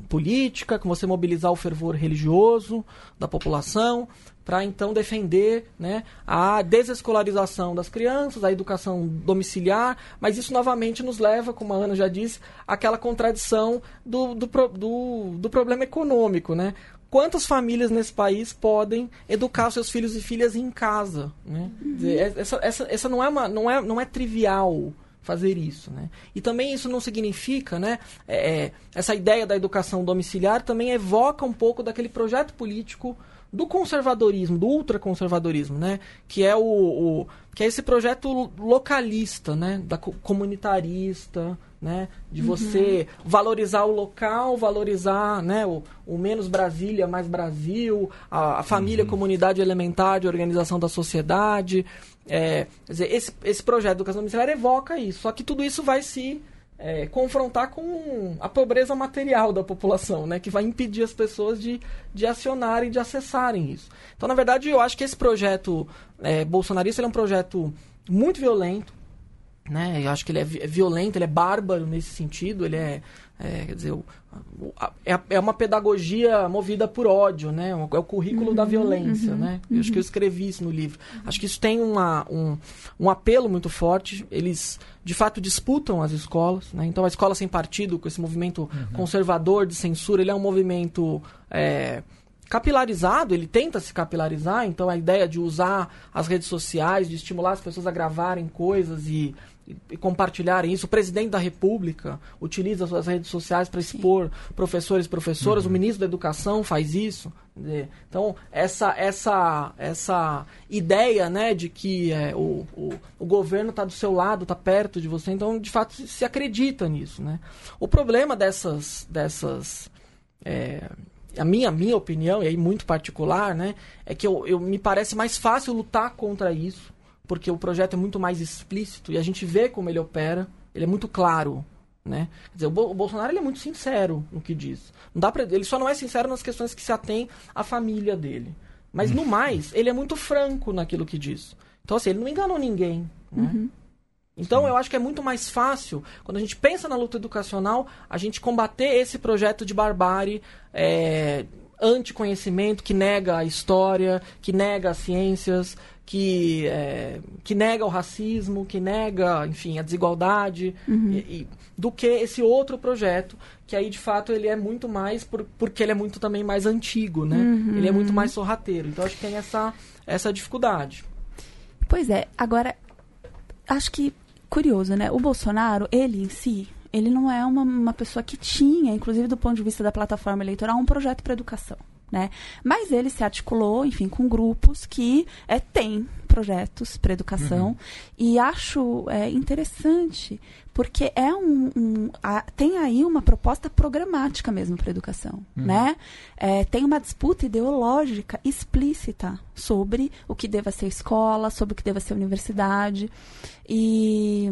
política, com você mobilizar o fervor religioso da população para então defender, né, a desescolarização das crianças, a educação domiciliar, mas isso novamente nos leva, como a Ana já disse, àquela contradição do problema econômico, né? Quantas famílias nesse país podem educar seus filhos e filhas em casa, né? Essa não é trivial fazer isso, né? E também isso não significa, né? Essa ideia da educação domiciliar também evoca um pouco daquele projeto político do conservadorismo, do ultraconservadorismo, né? Que é que é esse projeto localista, né? Da comunitarista, né? De você valorizar o local, valorizar, né? O menos Brasília, mais Brasil, a família, comunidade elementar de organização da sociedade. Quer dizer, esse projeto de educação domiciliar evoca isso, só que tudo isso vai se confrontar com a pobreza material da população, né? Que vai impedir as pessoas de acionarem, de acessarem isso. Então, na verdade, eu acho que esse projeto bolsonarista, ele é um projeto muito violento, né? Eu acho que ele é violento, ele é bárbaro nesse sentido, ele quer dizer, é uma pedagogia movida por ódio, né? É o currículo da violência, né? Eu acho que eu escrevi isso no livro. Acho que isso tem um apelo muito forte. Eles, de fato, disputam as escolas, né? Então, a Escola Sem Partido, com esse movimento conservador de censura, ele é um movimento... capilarizado, ele tenta se capilarizar, então a ideia de usar as redes sociais, de estimular as pessoas a gravarem coisas e compartilharem isso. O presidente da República utiliza as suas redes sociais para expor professores e professoras, o ministro da Educação faz isso. Então, essa ideia, né, de que o governo está do seu lado, está perto de você, então, de fato, se acredita nisso, né? O problema a minha opinião, e aí muito particular, né, é que me parece mais fácil lutar contra isso, porque o projeto é muito mais explícito e a gente vê como ele opera, ele é muito claro, né? Quer dizer, o Bolsonaro, ele é muito sincero no que diz. Não dá pra, ele só não é sincero nas questões que se atém à família dele. Mas, no mais, ele é muito franco naquilo que diz. Então, assim, ele não enganou ninguém, né? Então, eu acho que é muito mais fácil, quando a gente pensa na luta educacional, a gente combater esse projeto de barbárie, anticonhecimento, que nega a história, que nega as ciências, que nega o racismo, que nega, enfim, a desigualdade, do que esse outro projeto, que aí, de fato, ele é muito mais, porque ele é muito também mais antigo, né? Ele é muito mais sorrateiro. Então, acho que tem essa dificuldade. Pois é. Agora, acho que... curioso, né? O Bolsonaro, ele em si, ele não é uma pessoa que tinha, inclusive do ponto de vista da plataforma eleitoral, um projeto para educação, né? Mas ele se articulou, enfim, com grupos que têm projetos para educação e acho interessante, porque é tem aí uma proposta programática mesmo para a educação, né? Tem uma disputa ideológica explícita sobre o que deva ser escola, sobre o que deva ser universidade e...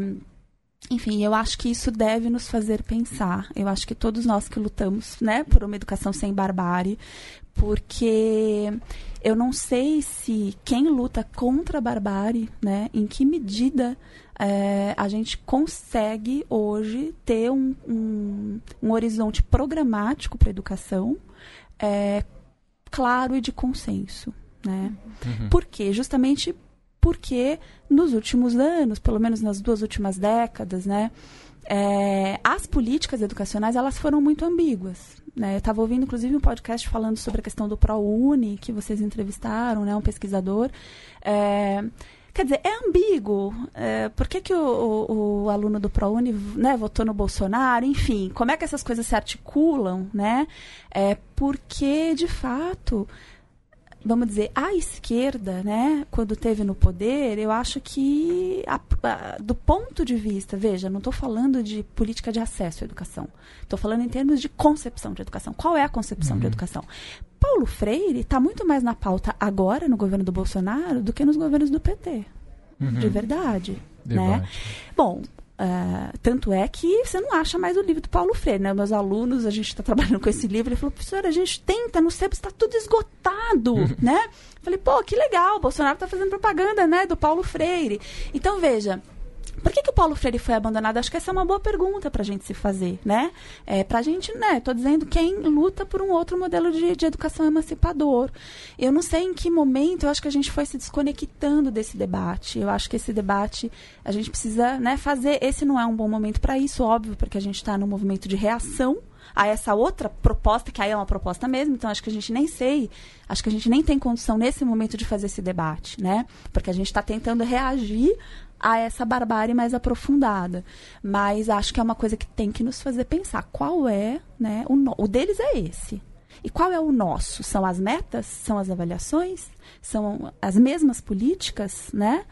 enfim, eu acho que isso deve nos fazer pensar. Eu acho que todos nós que lutamos, né, por uma educação sem barbárie, porque eu não sei se quem luta contra a barbárie, né, em que medida a gente consegue hoje ter um horizonte programático para a educação, claro e de consenso, né? Porque justamente... porque nos últimos anos, pelo menos nas duas últimas décadas, né, as políticas educacionais, elas foram muito ambíguas, né? Eu estava ouvindo, inclusive, um podcast falando sobre a questão do ProUni, que vocês entrevistaram, né, um pesquisador. Quer dizer, é ambíguo. Por que o aluno do ProUni, né, votou no Bolsonaro? Enfim, como é que essas coisas se articulam, né? Porque, de fato... vamos dizer, a esquerda, né, quando teve no poder, eu acho que, do ponto de vista, veja, não estou falando de política de acesso à educação, estou falando em termos de concepção de educação. Qual é a concepção de educação? Paulo Freire está muito mais na pauta agora, no governo do Bolsonaro, do que nos governos do PT, de verdade, né? Bom... tanto é que você não acha mais o livro do Paulo Freire, né? Meus alunos, a gente está trabalhando com esse livro, ele falou, professora, a gente tenta, não sei, está tudo esgotado, né? Eu falei, pô, que legal, o Bolsonaro está fazendo propaganda, né, do Paulo Freire. Então, veja, por que o Paulo Freire foi abandonado? Acho que essa é uma boa pergunta para a gente se fazer, né? Para a gente, né, estou dizendo, quem luta por um outro modelo de educação emancipador. Eu não sei em que momento, eu acho que a gente foi se desconectando desse debate. Eu acho que esse debate, a gente precisa, né, fazer. Esse não é um bom momento para isso, óbvio, porque a gente está num movimento de reação a essa outra proposta, que aí é uma proposta mesmo, então acho que a gente nem tem condição nesse momento de fazer esse debate, né? Porque a gente está tentando reagir a essa barbárie mais aprofundada. Mas acho que é uma coisa que tem que nos fazer pensar. Qual é, né? O deles é esse. E qual é o nosso? São as metas? São as avaliações? São as mesmas políticas, né?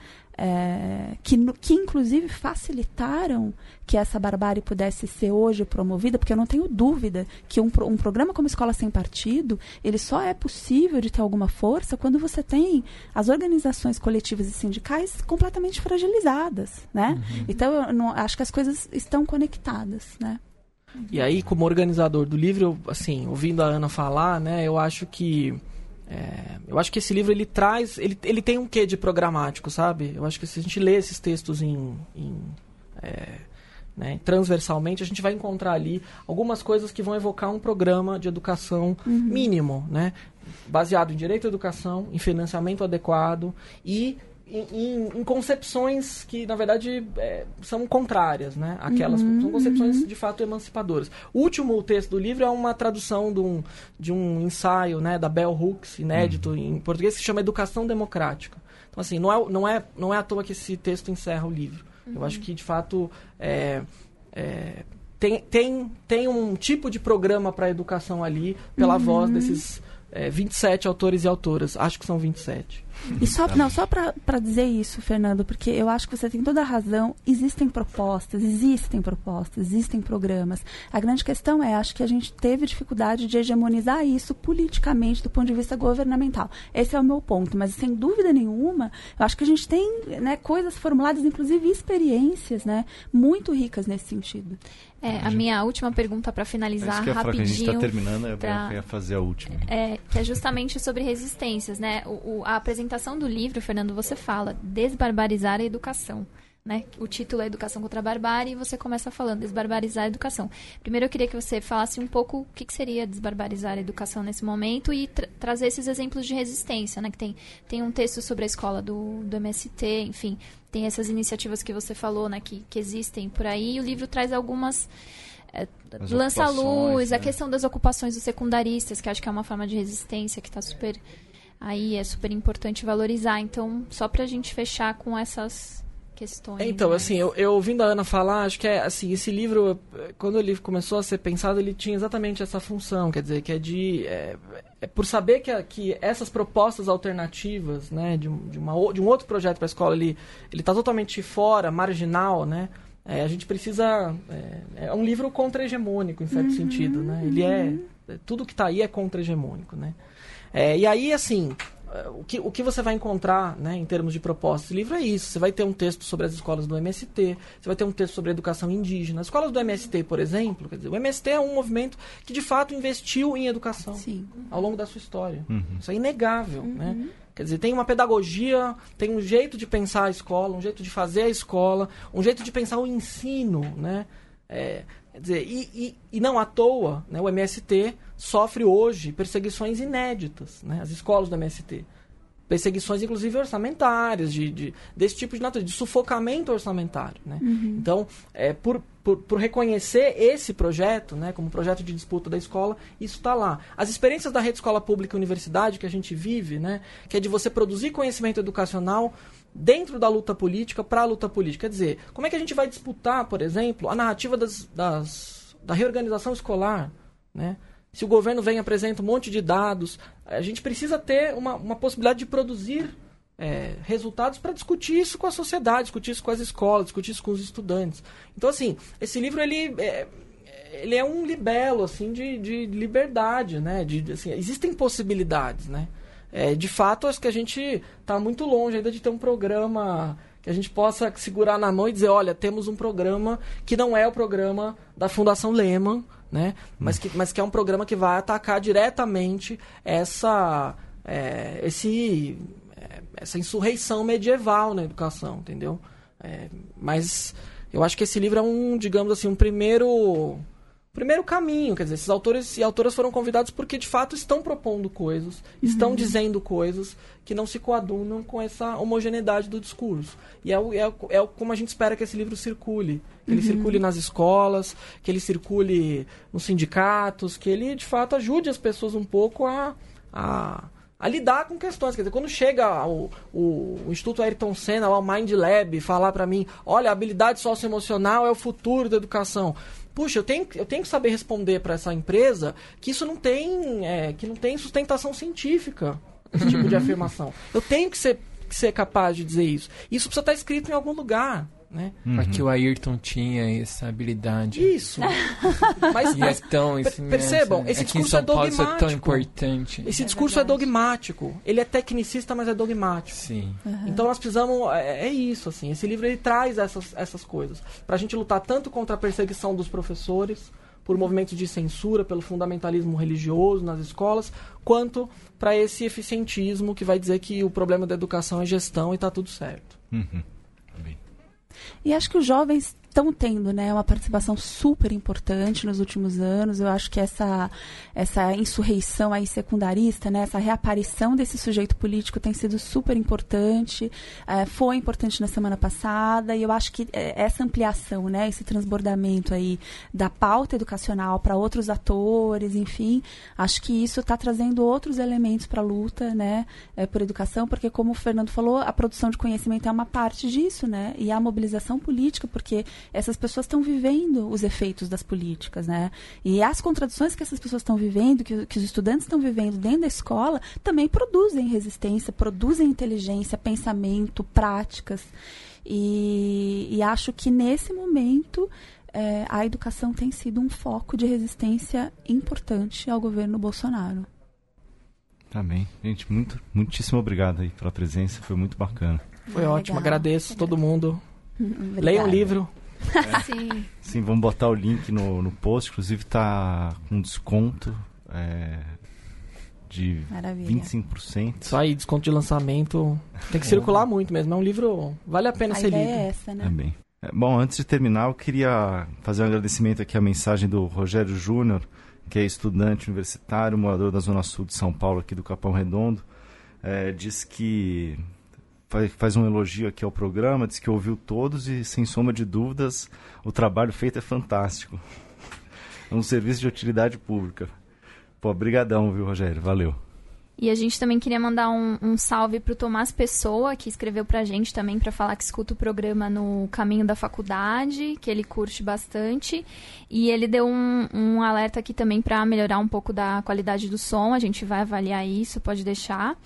Que inclusive facilitaram que essa barbárie pudesse ser hoje promovida, porque eu não tenho dúvida que um programa como Escola Sem Partido, ele só é possível de ter alguma força quando você tem as organizações coletivas e sindicais completamente fragilizadas, né? Uhum. Então, eu não, acho que as coisas estão conectadas, né? E aí, como organizador do livro, eu, assim, ouvindo a Ana falar, né, eu acho que esse livro, ele traz... Ele tem um quê de programático, sabe? Eu acho que se a gente lê esses textos transversalmente, a gente vai encontrar ali algumas coisas que vão evocar um programa de educação mínimo, né? Baseado em direito à educação, em financiamento adequado e em concepções que, na verdade, são contrárias, né? Aquelas são concepções, de fato, emancipadoras. O último texto do livro é uma tradução de um ensaio, né, da Bell Hooks, inédito em português, que se chama Educação Democrática. Então, assim, não é à toa que esse texto encerra o livro. Eu acho que, de fato, tem um tipo de programa para a educação ali, pela voz desses... 27 autores e autoras, acho que são 27. E só para dizer isso, Fernando, porque eu acho que você tem toda a razão, existem propostas, existem programas. A grande questão é, acho que a gente teve dificuldade de hegemonizar isso politicamente do ponto de vista governamental. Esse é o meu ponto, mas sem dúvida nenhuma, eu acho que a gente tem, né, coisas formuladas, inclusive experiências, né, muito ricas nesse sentido. A minha última pergunta para finalizar rapidinho. A gente está terminando, eu ia fazer a última. Que é justamente sobre resistências, né? A apresentação do livro, Fernando, você fala desbarbarizar a educação, né? O título é Educação contra a Barbárie e você começa falando desbarbarizar a educação. Primeiro eu queria que você falasse um pouco o que seria desbarbarizar a educação nesse momento e trazer esses exemplos de resistência, né? Que tem um texto sobre a escola do MST, enfim... Tem essas iniciativas que você falou, né, que existem por aí. E o livro traz algumas... lança a luz, né? A questão das ocupações dos secundaristas, que acho que é uma forma de resistência que está super... Aí é super importante valorizar. Então, só para a gente fechar com essas questões. Então, né? Assim, eu ouvindo a Ana falar, acho que assim, esse livro, quando ele começou a ser pensado, ele tinha exatamente essa função. Quer dizer, que é de... por saber que essas propostas alternativas, né, de um outro projeto para a escola, ele está totalmente fora, marginal, né? A gente precisa... É um livro contra-hegemônico, em certo sentido, né? Ele tudo que está aí é contra-hegemônico, né? E aí, assim, o que você vai encontrar, né, em termos de propostas do livro é isso. Você vai ter um texto sobre as escolas do MST, você vai ter um texto sobre a educação indígena. As escolas do MST, por exemplo, quer dizer, o MST é um movimento que, de fato, investiu em educação ao longo da sua história. Isso é inegável, né? Quer dizer, tem uma pedagogia, tem um jeito de pensar a escola, um jeito de fazer a escola, um jeito de pensar o ensino, né? Quer dizer, e não à toa, né, o MST sofre hoje perseguições inéditas, né, as escolas do MST. Perseguições, inclusive, orçamentárias, desse tipo de natureza, de sufocamento orçamentário. Né? Então, por reconhecer esse projeto, né, como projeto de disputa da escola, isso está lá. As experiências da Rede Escola Pública e Universidade que a gente vive, né, que é de você produzir conhecimento educacional dentro da luta política, para a luta política. Quer dizer, como é que a gente vai disputar, por exemplo, a narrativa da reorganização escolar, né? Se o governo vem e apresenta um monte de dados, a gente precisa ter uma possibilidade de produzir resultados para discutir isso com a sociedade, discutir isso com as escolas, discutir isso com os estudantes. Então, assim, esse livro, ele é um libelo, assim, de liberdade, né? Assim, existem possibilidades, né? De fato, acho que a gente está muito longe ainda de ter um programa que a gente possa segurar na mão e dizer, olha, temos um programa que não é o programa da Fundação Lehman, né? Mas que é um programa que vai atacar diretamente essa insurreição medieval na educação, entendeu? Mas eu acho que esse livro é digamos assim, um primeiro caminho, quer dizer, esses autores e autoras foram convidados porque, de fato, estão propondo coisas, estão dizendo coisas que não se coadunam com essa homogeneidade do discurso. E é como a gente espera que esse livro circule. Que ele circule nas escolas, que ele circule nos sindicatos, que ele, de fato, ajude as pessoas um pouco a lidar com questões. Quer dizer, quando chega o Instituto Ayrton Senna, lá, o Mind Lab, falar para mim, olha, a habilidade socioemocional é o futuro da educação... puxa, eu tenho que saber responder para essa empresa que isso não tem, que não tem sustentação científica, esse tipo de afirmação. Eu tenho que ser capaz de dizer isso. Isso precisa estar escrito em algum lugar. Né? Uhum. Porque o Ayrton tinha essa habilidade. Isso. Mas, e é tão, percebam, esse discurso é dogmático. Isso é tão importante. Esse discurso é dogmático. Ele é tecnicista, mas é dogmático. Sim. Uhum. Então nós precisamos... É isso, assim. Esse livro ele traz essas coisas. Para a gente lutar tanto contra a perseguição dos professores, por movimentos de censura, pelo fundamentalismo religioso nas escolas, quanto para esse eficientismo que vai dizer que o problema da educação é gestão e está tudo certo. Uhum. E acho que os jovens estão tendo, né, uma participação super importante nos últimos anos. Eu acho que essa insurreição aí secundarista, né, essa reaparição desse sujeito político tem sido super importante. Foi importante na semana passada e eu acho que essa ampliação, né, esse transbordamento aí da pauta educacional para outros atores, enfim, acho que isso está trazendo outros elementos para a luta, né, por educação, porque como o Fernando falou, a produção de conhecimento é uma parte disso, né, e a mobilização política, porque essas pessoas estão vivendo os efeitos das políticas, né? E as contradições que essas pessoas estão vivendo, que os estudantes estão vivendo dentro da escola, também produzem resistência, produzem inteligência, pensamento, práticas. E acho que nesse momento a educação tem sido um foco de resistência importante ao governo Bolsonaro. Tá bem. Gente, muitíssimo obrigado aí pela presença, foi muito bacana. Foi ótimo, agradeço todo mundo. Obrigada. Leia o livro. Sim. Sim, vamos botar o link no post. Inclusive tá com desconto de maravilha. 25%. Isso aí, desconto de lançamento. Tem que circular muito mesmo. É um livro, vale a pena ser lido. É essa, né? Bem. Bom, antes de terminar, eu queria fazer um agradecimento aqui à mensagem do Rogério Júnior, que é estudante universitário, morador da Zona Sul de São Paulo, aqui do Capão Redondo. Diz que... faz um elogio aqui ao programa, diz que ouviu todos e, sem sombra de dúvidas, o trabalho feito é fantástico. É um serviço de utilidade pública. Pô, brigadão, viu, Rogério? Valeu. E a gente também queria mandar um salve para o Tomás Pessoa, que escreveu para a gente também para falar que escuta o programa no caminho da faculdade, que ele curte bastante. E ele deu um alerta aqui também para melhorar um pouco da qualidade do som. A gente vai avaliar isso, pode deixar.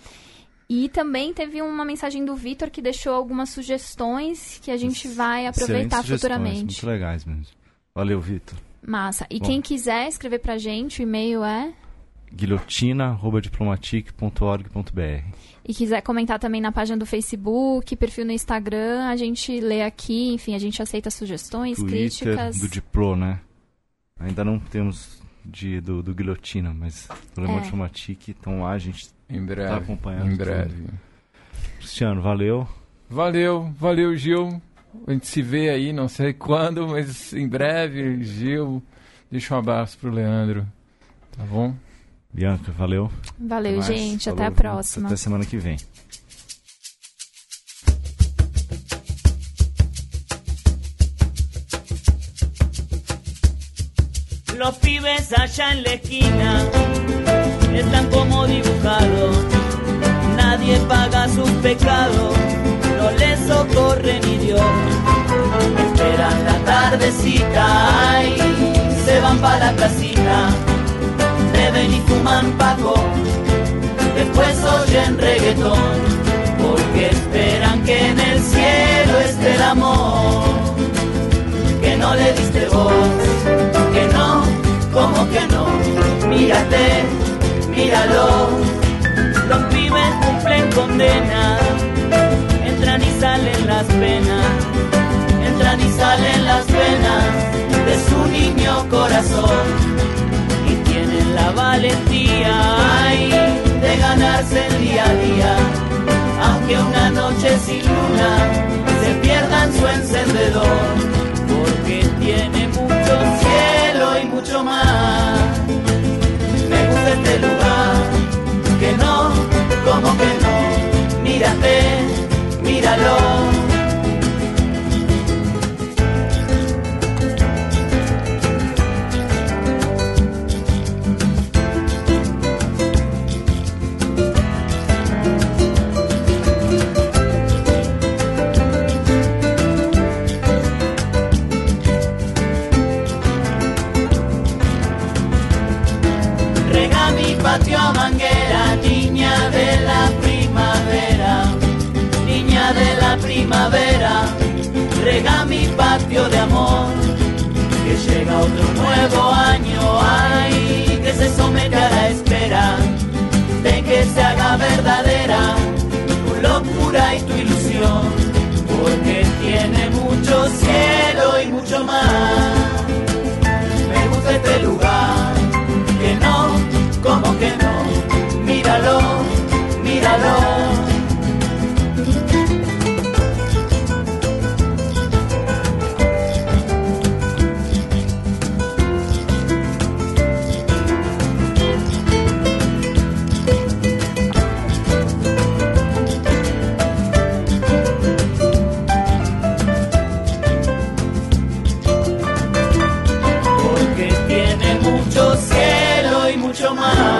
E também teve uma mensagem do Vitor que deixou algumas sugestões que a gente vai aproveitar futuramente. Muito legais mesmo. Valeu, Vitor. Massa. E quem quiser escrever pra gente, o e-mail é guilhotina@diplomatique.org.br. E quiser comentar também na página do Facebook, perfil no Instagram, a gente lê aqui, enfim, a gente aceita sugestões, Twitter, críticas. Do Diplo, né? Ainda não temos do Guilhotina, mas do Le Monde Diplomatique, então lá a gente... Em breve, tá acompanhando em breve. Tudo. Cristiano, valeu. Valeu, Gil. A gente se vê aí, não sei quando, mas em breve, Gil. Deixa um abraço pro Leandro, tá bom? Bianca, valeu. Valeu, gente. Falou. Até a próxima. Até semana que vem. Los pibes allá en la esquina están como dibujados, nadie paga sus pecados, no les socorre ni Dios. Esperan la tardecita y se van pa' la placita, beben y fuman paco, después oyen reggaetón, porque esperan que en el cielo esté el amor, que no le diste vos, que no, como que no, mírate. Míralo, los pibes cumplen condena, entran y salen las penas, entran y salen las penas de su niño corazón. Y tienen la valentía, ay, de ganarse el día a día, aunque una noche sin luna se pierdan su encendedor, porque tiene mucho cielo y mucho mar. Este lugar, que no, como que no, mírate, míralo. a mi patio manguera, niña de la primavera, niña de la primavera, rega mi patio de amor, que llega otro nuevo año, ay, que se somete a la espera de que se haga verdadera tu locura y tu ilusión, porque tiene mucho cielo y mucho mar. Me gusta este lugar, que no, como que no, míralo, míralo. Cielo y mucho más.